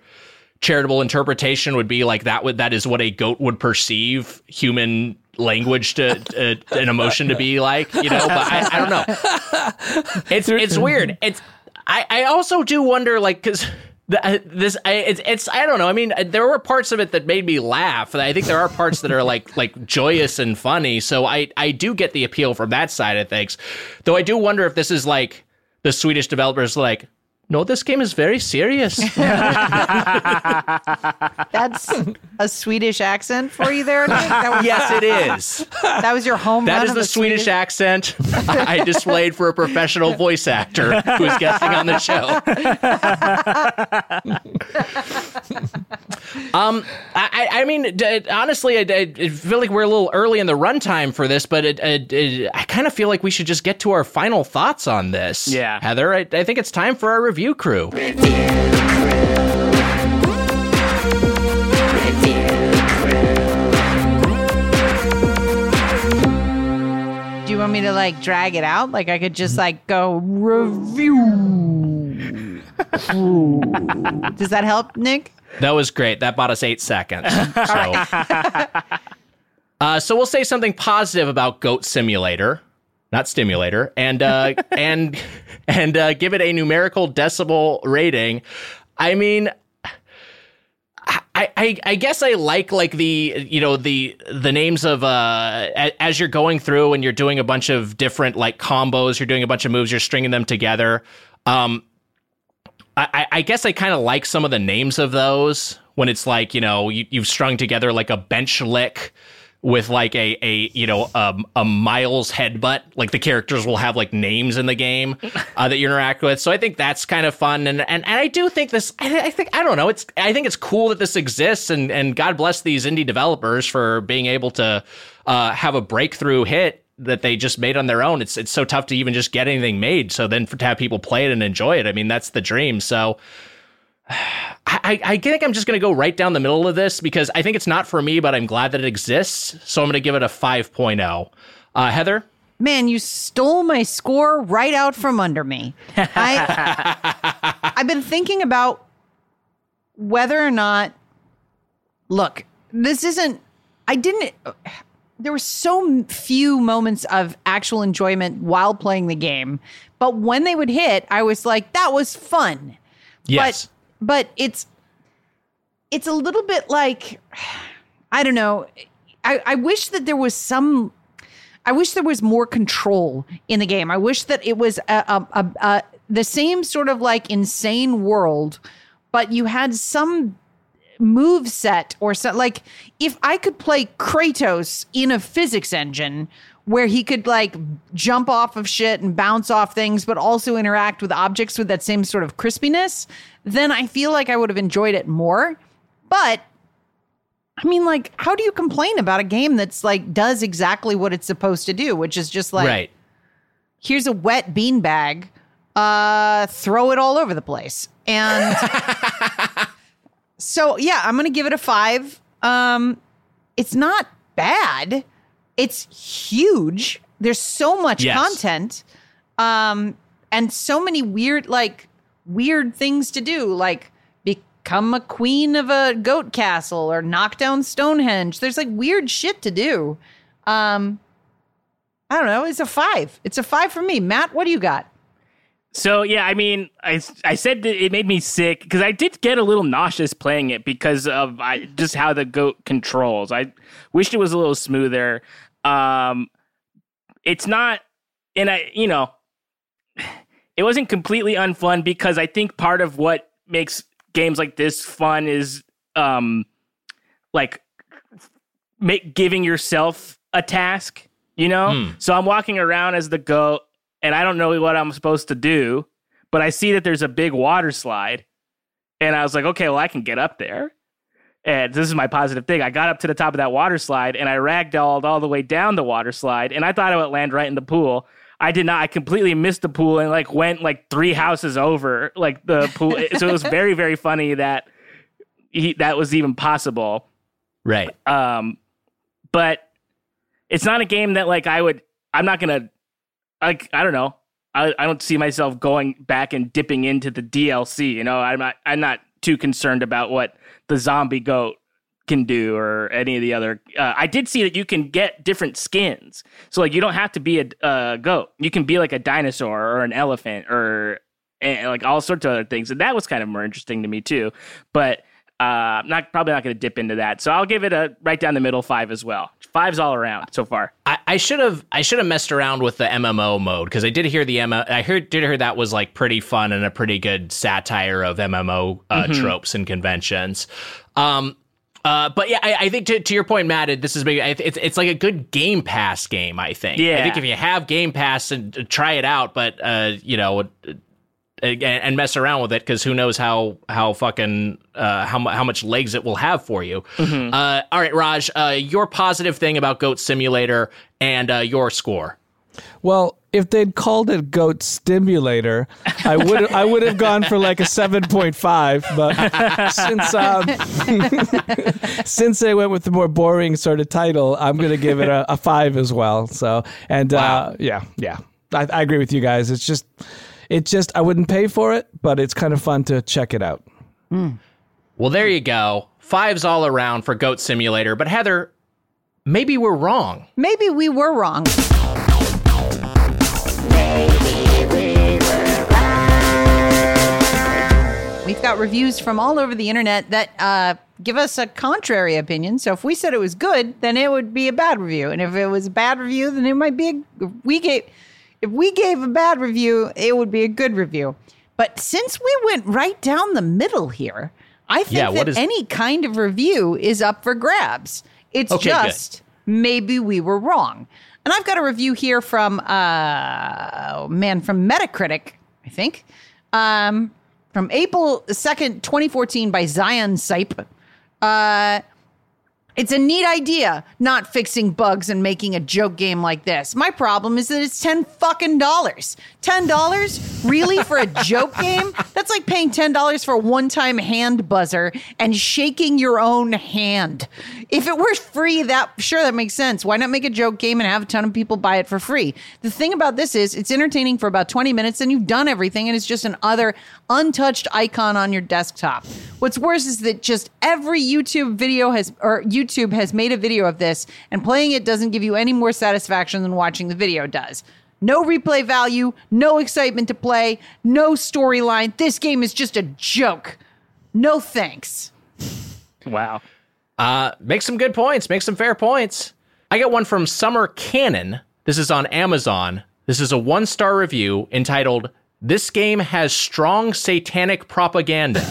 charitable interpretation would be like that would, that is what a goat would perceive human language to, to an emotion to be like, you know, but I, I don't know. It's it's weird. It's I, I also do wonder, like, because this I, it's it's I don't know. I mean, there were parts of it that made me laugh. I think there are parts that are like like joyous and funny. So I I do get the appeal from that side of things, though. I do wonder if this is like the Swedish developers like, no, this game is very serious. That's a Swedish accent for you there, Nick? That was, yes, it is. That was your home That run is the, the Swedish, Swedish accent I displayed for a professional voice actor who is guesting on the show. um, I, I mean, honestly, I, I feel like we're a little early in the runtime for this, but it, it, it, I kind of feel like we should just get to our final thoughts on this. Yeah. Heather, I, I think it's time for our review. Review crew. Review crew. Do you want me to like drag it out? Like I could just like go review. Does that help, Nick? That was great. That bought us eight seconds. So, uh, so we'll say something positive about Goat Simulator. Not stimulator, and uh, and and uh, give it a numerical decibel rating. I mean, I, I I guess I like like the you know the the names of uh as you're going through and you're doing a bunch of different like combos, you're doing a bunch of moves, you're stringing them together. Um, I I guess I kind of like some of the names of those when it's like you know you, you've strung together like a bench lick with like a, a you know, um, a Miles headbutt. Like the characters will have like names in the game uh, that you interact with. So I think that's kind of fun. And and, and I do think this, I, I think, I don't know. It's I think it's cool that this exists. And, and God bless these indie developers for being able to uh, have a breakthrough hit that they just made on their own. It's it's so tough to even just get anything made. So then for, to have people play it and enjoy it. I mean, that's the dream. So I, I think I'm just going to go right down the middle of this because I think it's not for me, but I'm glad that it exists. So I'm going to give it a five point oh. Uh, Heather? Man, you stole my score right out from under me. I, I've been thinking about whether or not, look, this isn't, I didn't, there were so few moments of actual enjoyment while playing the game, but when they would hit, I was like, that was fun. Yes. But But it's it's a little bit like, I don't know, I, I wish that there was some, I wish there was more control in the game. I wish that it was a, a, a, a the same sort of like insane world, but you had some move set or something. Like if I could play Kratos in a physics engine where he could like jump off of shit and bounce off things, but also interact with objects with that same sort of crispiness, then I feel like I would have enjoyed it more. But I mean, like, how do you complain about a game that's like does exactly what it's supposed to do, which is just like, right, here's a wet beanbag, uh, throw it all over the place. And so, yeah, I'm going to give it a five. Um, it's not bad. It's huge. There's so much yes. content, um, and so many weird, like, weird things to do, like become a queen of a goat castle or knock down Stonehenge. There's like weird shit to do. Um, I don't know. It's a five. It's a five for me. Matt, what do you got? So, yeah, I mean, I, I said that it made me sick because I did get a little nauseous playing it because of I, just how the goat controls. I wished it was a little smoother. Um, it's not, and I, you know, it wasn't completely unfun because I think part of what makes games like this fun is, um, like, make giving yourself a task, you know? Mm. So I'm walking around as the goat, and I don't know what I'm supposed to do, but I see that there's a big water slide, and I was like, okay, well, I can get up there. And this is my positive thing. I got up to the top of that water slide, and I ragdolled all the way down the water slide, and I thought I would land right in the pool. I did not. I completely missed the pool and, like, went, like, three houses over, like, the pool. So it was very, very funny that he, that was even possible. Right. Um, but it's not a game that, like, I would... I'm not going to... Like, I don't know. I, I don't see myself going back and dipping into the D L C, you know? I'm not, I'm not too concerned about what the zombie goat can do or any of the other. Uh, I did see that you can get different skins. So, like, you don't have to be a uh, goat. You can be, like, a dinosaur or an elephant or, and, like, all sorts of other things. And that was kind of more interesting to me, too. But uh, I'm not, probably not going to dip into that. So I'll give it a right down the middle five as well. Fives all around so far. I, I should have I should have messed around with the M M O mode, because I did hear the M M O, I heard did hear that was like pretty fun and a pretty good satire of M M O uh, mm-hmm. tropes and conventions. Um, uh, but yeah, I, I think to, to your point, Matt, this is maybe it's it's like a good Game Pass game. I think. Yeah. I think if you have Game Pass and uh, try it out, but uh, you know. And mess around with it, because who knows how how fucking uh, how how much legs it will have for you. Mm-hmm. Uh, all right, Raj, uh, your positive thing about Goat Simulator and uh, your score. Well, if they'd called it Goat Stimulator, I would I would have gone for like a seven point five. But since um, since they went with the more boring sort of title, I'm going to give it a, a five as well. So and wow. uh, yeah, yeah, I, I agree with you guys. It's just. It just, I wouldn't pay for it, but it's kind of fun to check it out. Mm. Well, there you go. Fives all around for Goat Simulator. But Heather, maybe we're wrong. Maybe we were wrong. Maybe we were wrong. We've got reviews from all over the internet that uh, give us a contrary opinion. So if we said it was good, then it would be a bad review. And if it was a bad review, then it might be a, we gave... If we gave a bad review, it would be a good review. But since we went right down the middle here, I think yeah, that is... any kind of review is up for grabs. It's okay, just good. Maybe we were wrong. And I've got a review here from, uh, oh man, from Metacritic, I think, um, from April second, twenty fourteen by Zion Sipe. Uh It's a neat idea, not fixing bugs and making a joke game like this. My problem is that it's ten fucking dollars. Ten dollars? Really? For a joke game? That's like paying ten dollars for a one-time hand buzzer and shaking your own hand. If it were free, that sure, that makes sense. Why not make a joke game and have a ton of people buy it for free? The thing about this is it's entertaining for about twenty minutes and you've done everything, and it's just another untouched icon on your desktop. What's worse is that just every YouTube video has or YouTube YouTube has made a video of this, and playing it doesn't give you any more satisfaction than watching the video does. No replay value, no excitement to play, no storyline. This game is just a joke. No thanks. Wow. Uh, make some good points. Make some fair points. I got one from Summer Cannon. This is on Amazon. This is a one-star review entitled, "This game has strong satanic propaganda."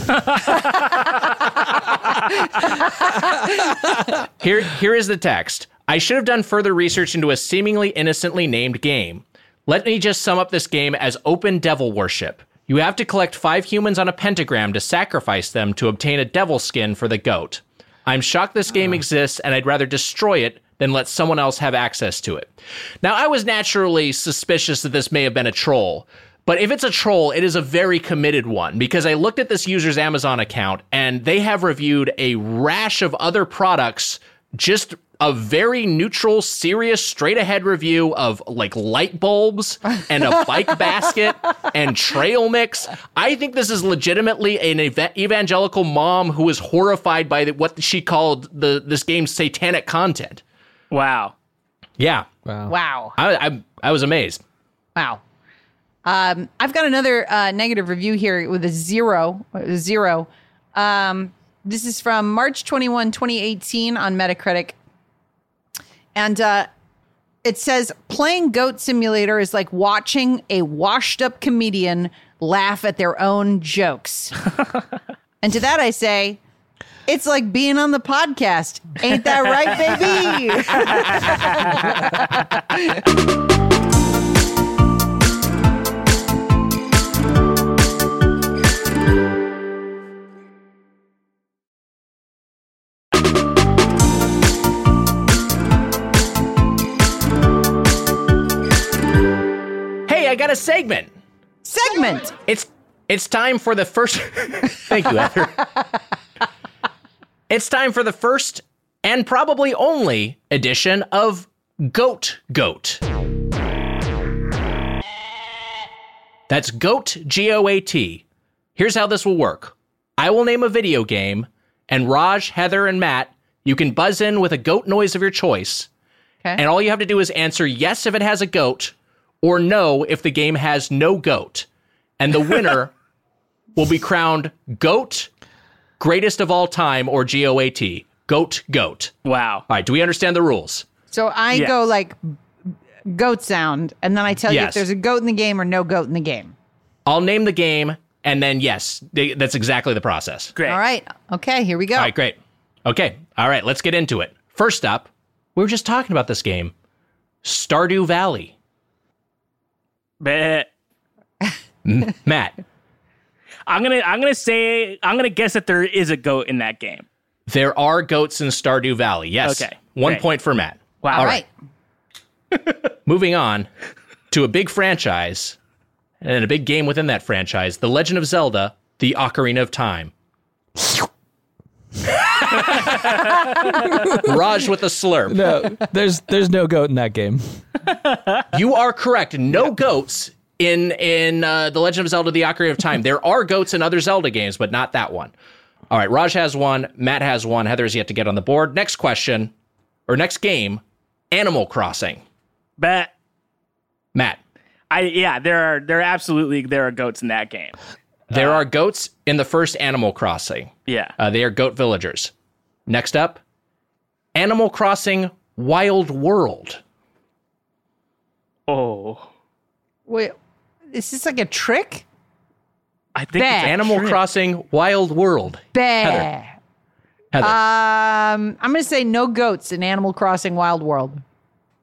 Here, here is the text. I should have done further research into a seemingly innocently named game. Let me just sum up this game as open devil worship. You have to collect five humans on a pentagram to sacrifice them to obtain a devil skin for the goat. I'm shocked this game oh. exists, and I'd rather destroy it than let someone else have access to it. Now, I was naturally suspicious that this may have been a troll. But if it's a troll, it is a very committed one, because I looked at this user's Amazon account and they have reviewed a rash of other products, just a very neutral, serious, straight ahead review of like light bulbs and a bike basket and trail mix. I think this is legitimately an ev- evangelical mom who is horrified by the, what she called the this game's satanic content. Wow. Yeah. Wow. Wow. I, I, I was amazed. Wow. Um, I've got another uh, negative review here with a zero. Zero. Um, this is from March twenty-first, twenty eighteen on Metacritic. And uh, it says, playing Goat Simulator is like watching a washed-up comedian laugh at their own jokes. And to that I say, it's like being on the podcast. Ain't that right, baby? I got a segment. Segment. It's it's time for the first. Thank you, Heather. It's time for the first and probably only edition of Goat Goat. That's Goat G O A T. Here's how this will work. I will name a video game, and Raj, Heather, and Matt You can buzz in with a goat noise of your choice. Okay. And all you have to do is answer yes if it has a goat, or no if the game has no goat. And the winner will be crowned GOAT, greatest of all time, or G O A T. Goat, goat. Wow. All right, do we understand the rules? So I yes. go like goat sound, and then I tell yes. you if there's a goat in the game or no goat in the game. I'll name the game, and then yes, they, that's exactly the process. Great. All right. Okay, here we go. All right, great. Okay. All right, let's get into it. First up, we were just talking about this game, Stardew Valley. Matt. I'm gonna I'm gonna say I'm gonna guess that there is a goat in that game. There are goats in Stardew Valley. Yes. Okay. One right. point for Matt. Wow. All right. right. Moving on to a big franchise and a big game within that franchise, The Legend of Zelda, The Ocarina of Time. Raj with a slurp. No, there's there's no goat in that game. You are correct. No yep. goats. In in uh, The Legend of Zelda, The Ocarina of Time, there are goats in other Zelda games, but not that one. All right, Raj has one, Matt has one, Heather's yet to get on the board. Next question, or next game, Animal Crossing. Bet. Matt. I yeah, there are there are absolutely there are goats in that game. There uh, are goats in the first Animal Crossing. Yeah. Uh, they are goat villagers. Next up, Animal Crossing Wild World. Oh. Wait. Is this like a trick? I think Bear. It's Animal trick. Crossing Wild World. Heather. Heather. Um, I'm going to say no goats in Animal Crossing Wild World.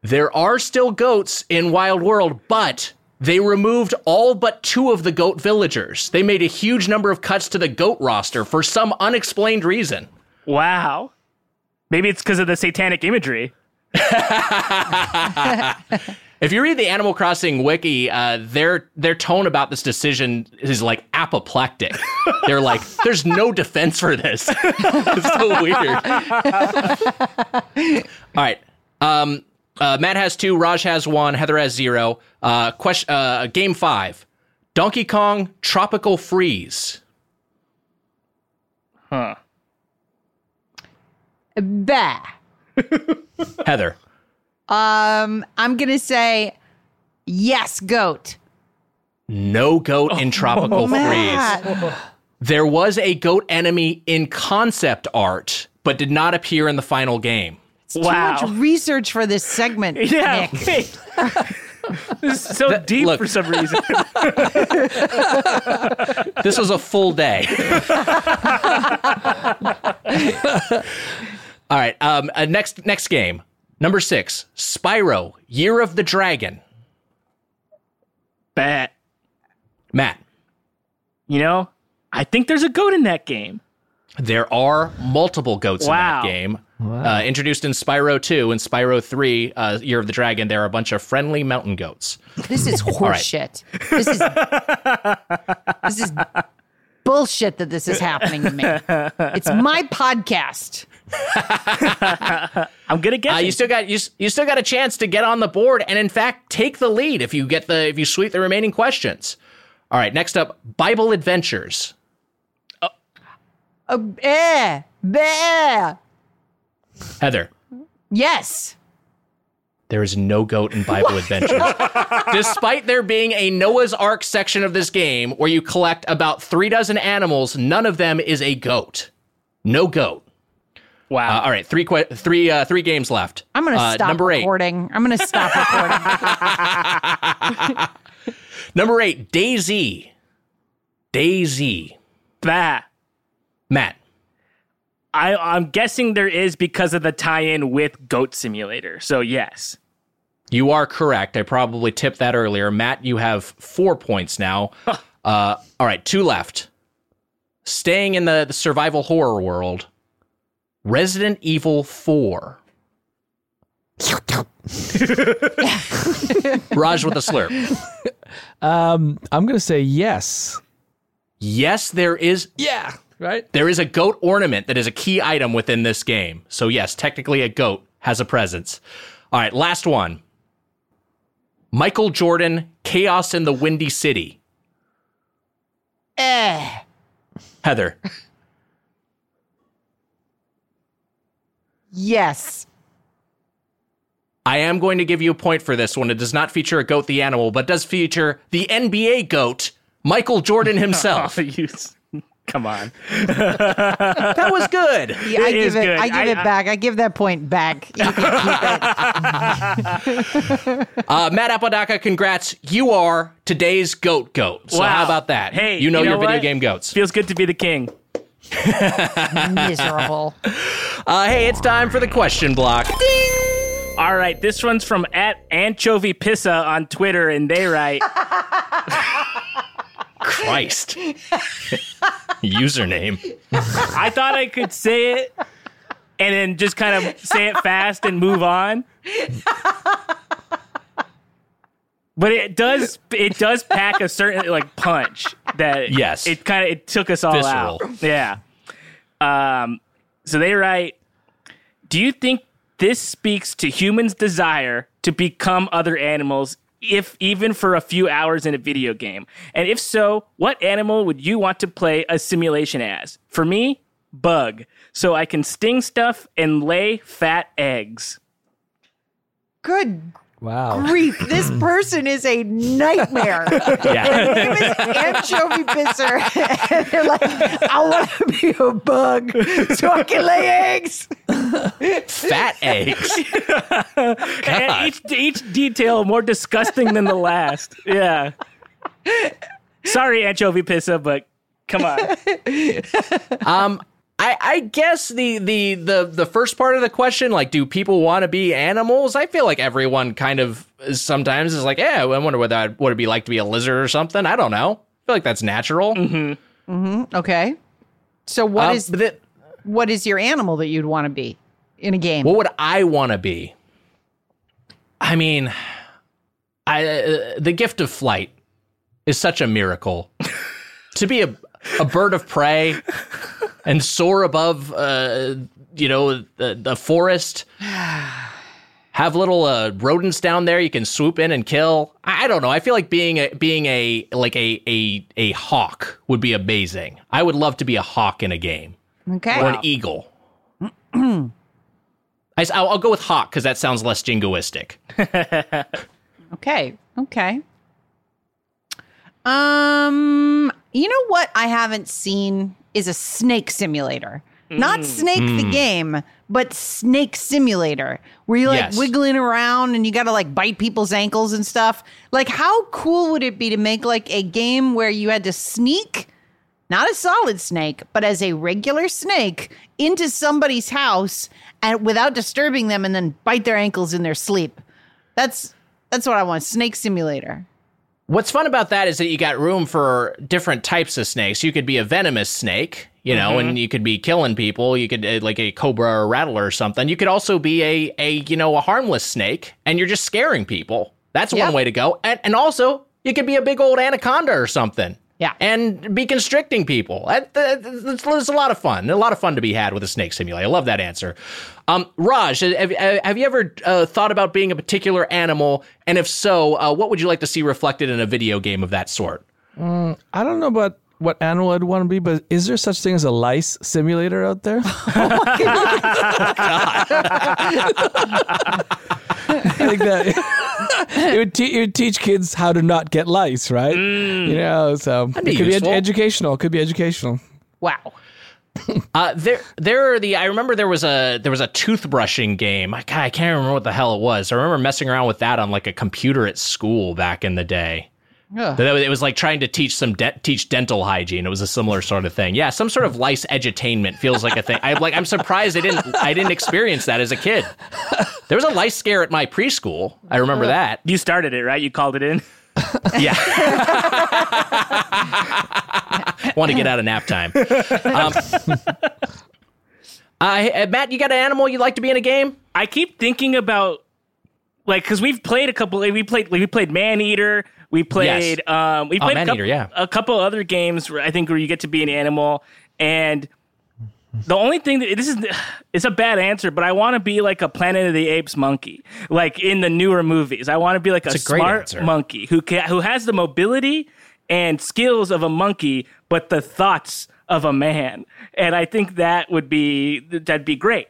There are still goats in Wild World, but they removed all but two of the goat villagers. They made a huge number of cuts to the goat roster for some unexplained reason. Wow. Maybe it's because of the satanic imagery. If you read the Animal Crossing wiki, uh, their their tone about this decision is like apoplectic. They're like, there's no defense for this. It's so weird. All right. Um, uh, Matt has two, Raj has one, Heather has zero. Uh, question, uh, game five, Donkey Kong Tropical Freeze. Huh. Bah. Heather. Um, I'm going to say yes, goat. No goat in Tropical oh, Freeze. There was a goat enemy in concept art, but did not appear in the final game. It's wow. too much research for this segment, yeah, Nick. Wait. This is so that, deep look, for some reason. This was a full day. All right, um, uh, next next game. Number six, Spyro, Year of the Dragon. Bat. Matt. You know, I think there's a goat in that game. There are multiple goats wow. in that game. Wow. Uh, introduced in Spyro two and Spyro three, uh, Year of the Dragon, there are a bunch of friendly mountain goats. This is horseshit. Right. This is... This is... bullshit that this is happening to me. It's my podcast. I'm gonna guess. Uh, you still got you, you still got a chance to get on the board and in fact take the lead if you get the if you sweep the remaining questions. All right, next up, Bible Adventures. Oh. Oh, eh, bleh. Heather. Yes. There is no goat in Bible Adventures. Despite there being a Noah's Ark section of this game where you collect about three dozen animals, none of them is a goat. No goat. Wow. Uh, all right, three que- three, uh, three games left. I'm going to uh, stop recording. Eight. I'm going to stop recording. Number eight, Daisy. Daisy. Bah. Matt. I, I'm guessing there is because of the tie-in with Goat Simulator, so yes. You are correct. I probably tipped that earlier. Matt, you have four points now. Huh. Uh, all right, two left. Staying in the, the survival horror world, Resident Evil four. Raj with a slurp. Um, I'm going to say yes. Yes, there is. Yeah, right? There is a goat ornament that is a key item within this game. So yes, technically a goat has a presence. All right, last one. Michael Jordan, Chaos in the Windy City. Eh. Heather. Yes. I am going to give you a point for this one. It does not feature a goat, the animal, but does feature the N B A goat, Michael Jordan himself. Oh, you, come on. That was good. Yeah, I it give is it, good. I give I, it back. I give that point back. You can keep it. uh, Matt Apodaca, congrats. You are today's goat goat. So wow. How about that? Hey, you know, you know your what? Video game goats. Feels good to be the king. Miserable. Uh, hey, it's time for the question block. Ding! All right, this one's from at Anchovy Pissa on Twitter, and they write... Christ. Username. I thought I could say it and then just kind of say it fast and move on. But it does it does pack a certain like punch that yes. it kind of it took us all visceral. Out. Yeah. Um. So they write, do you think this speaks to humans' desire to become other animals, if even for a few hours in a video game? And if so, what animal would you want to play a simulation as? For me, bug. So I can sting stuff and lay fat eggs. Good wow. grief. This person is a nightmare. Yeah. Their name is Anchovy Pisser. And they're like, I want to be a bug so I can lay eggs. Fat eggs. And each, each detail more disgusting than the last. Yeah. Sorry, Anchovy Pissa, but come on. Um, I, I guess the, the, the, the first part of the question, like, do people want to be animals? I feel like everyone kind of sometimes is like, yeah, I wonder what that would be like to be a lizard or something. I don't know. I feel like that's natural. Mm-hmm. Mm-hmm. Okay. So what um, is... The, What is your animal that you'd want to be in a game? What would I want to be? I mean, I uh, the gift of flight is such a miracle. To be a a bird of prey and soar above, uh, you know, the, the forest. Have little uh, rodents down there you can swoop in and kill. I, I don't know. I feel like being a, being a like a, a a hawk would be amazing. I would love to be a hawk in a game. Okay. Or an wow. eagle. I, I'll, I'll go with hawk because that sounds less jingoistic. Okay. Okay. Um, you know what I haven't seen is a snake simulator. Mm. Not Snake mm. the game, but Snake Simulator, where you're like yes. wiggling around and you got to like bite people's ankles and stuff. Like, how cool would it be to make like a game where you had to sneak? Not a solid snake, but as a regular snake into somebody's house and without disturbing them and then bite their ankles in their sleep. That's that's what I want. Snake Simulator. What's fun about that is that you got room for different types of snakes. You could be a venomous snake, you know, mm-hmm. and you could be killing people. You could like a cobra or a rattler or something. You could also be a, a you know, a harmless snake and you're just scaring people. That's yep. one way to go. And, and also you could be a big old anaconda or something. Yeah, and be constricting people. It's a lot of fun. A lot of fun to be had with a snake simulator. I love that answer. Um, Raj, have, have you ever uh, thought about being a particular animal? And if so, uh, what would you like to see reflected in a video game of that sort? Mm, I don't know about what animal I'd want to be, but is there such thing as a lice simulator out there? Oh my God. I think that it would, te- it would teach kids how to not get lice, right? Mm. You know, so it could useful. be ed- educational. It could be educational. Wow. uh, there, there are the. I remember there was a there was a toothbrushing game. I, I can't remember what the hell it was. I remember messing around with that on like a computer at school back in the day. Ugh. It was like trying to teach some de- teach dental hygiene. It was a similar sort of thing. Yeah, some sort of lice edutainment feels like a thing. I'm like, I'm surprised I didn't I didn't experience that as a kid. There was a lice scare at my preschool. I remember that. You started it, right? You called it in. Yeah. Want to get out of nap time. Um, uh, Matt, you got an animal you'd like to be in a game? I keep thinking about like because we've played a couple. We played we played Maneater. We played, yes. um, we played oh, a, couple, Eater, yeah. a couple other games, where I think, where you get to be an animal. And the only thing that this is, it's a bad answer, but I want to be like a Planet of the Apes monkey, like in the newer movies. I want to be like a, a smart monkey who can, who has the mobility and skills of a monkey, but the thoughts of a man. And I think that would be that'd be great.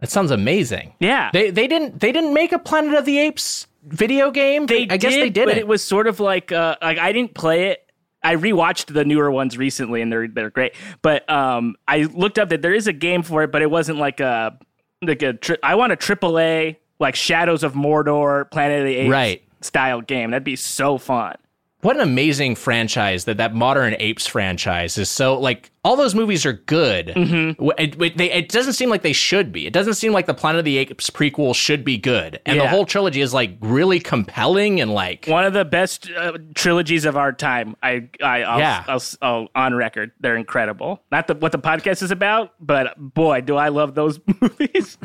That sounds amazing. Yeah. They they didn't they didn't make a Planet of the Apes video game. They I did, guess they did, but it. it was sort of like uh, like I didn't play it. I rewatched the newer ones recently, and they're they're great. But um, I looked up that there is a game for it, but it wasn't like a like a tri- I want a triple A like Shadows of Mordor, Planet of the Apes right. style game. That'd be so fun. What an amazing franchise that that Modern Apes franchise is. So like all those movies are good. Mm-hmm. It, it, they, it doesn't seem like they should be. It doesn't seem like the Planet of the Apes prequel should be good. And yeah. the whole trilogy is like really compelling and like one of the best uh, trilogies of our time. I, I, I'll, yeah. I'll, I'll, I'll, on record, they're incredible. Not the, what the podcast is about, but boy, do I love those movies.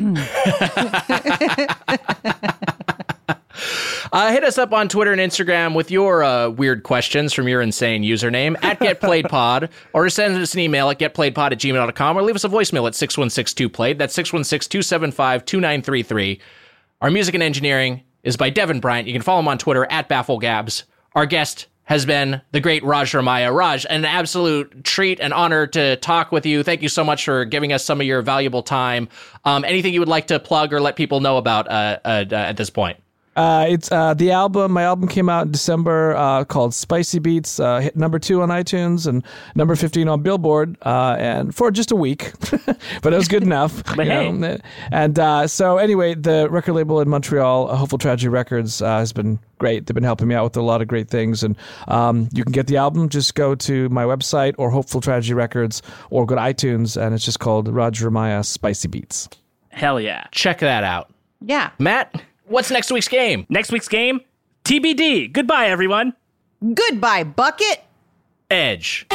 Uh, hit us up on Twitter and Instagram with your uh, weird questions from your insane username at GetPlayedPod, or send us an email at getplayedpod at gmail dot com, or leave us a voicemail at six one six two played. That's six one six, two seven five, two nine three three. Our music and engineering is by Devin Bryant. You can follow him on Twitter at BaffleGabs. Our guest has been the great Raj Ramayya. Raj, an absolute treat and honor to talk with you. Thank you so much for giving us some of your valuable time. Um, anything you would like to plug or let people know about uh, uh, at this point? Uh, it's uh, the album. My album came out in December uh, called Spicy Beats. Uh, hit number two on iTunes and number fifteen on Billboard. Uh, and for just a week, but it was good enough. But hey. know? And uh, so anyway, the record label in Montreal, Hopeful Tragedy Records, uh, has been great. They've been helping me out with a lot of great things. And um, you can get the album. Just go to my website or Hopeful Tragedy Records, or go to iTunes, and it's just called Raj Ramayya Spicy Beats. Hell yeah! Check that out. Yeah, Matt. What's next week's game? Next week's game, T B D. Goodbye, everyone. Goodbye, Bucket. Edge.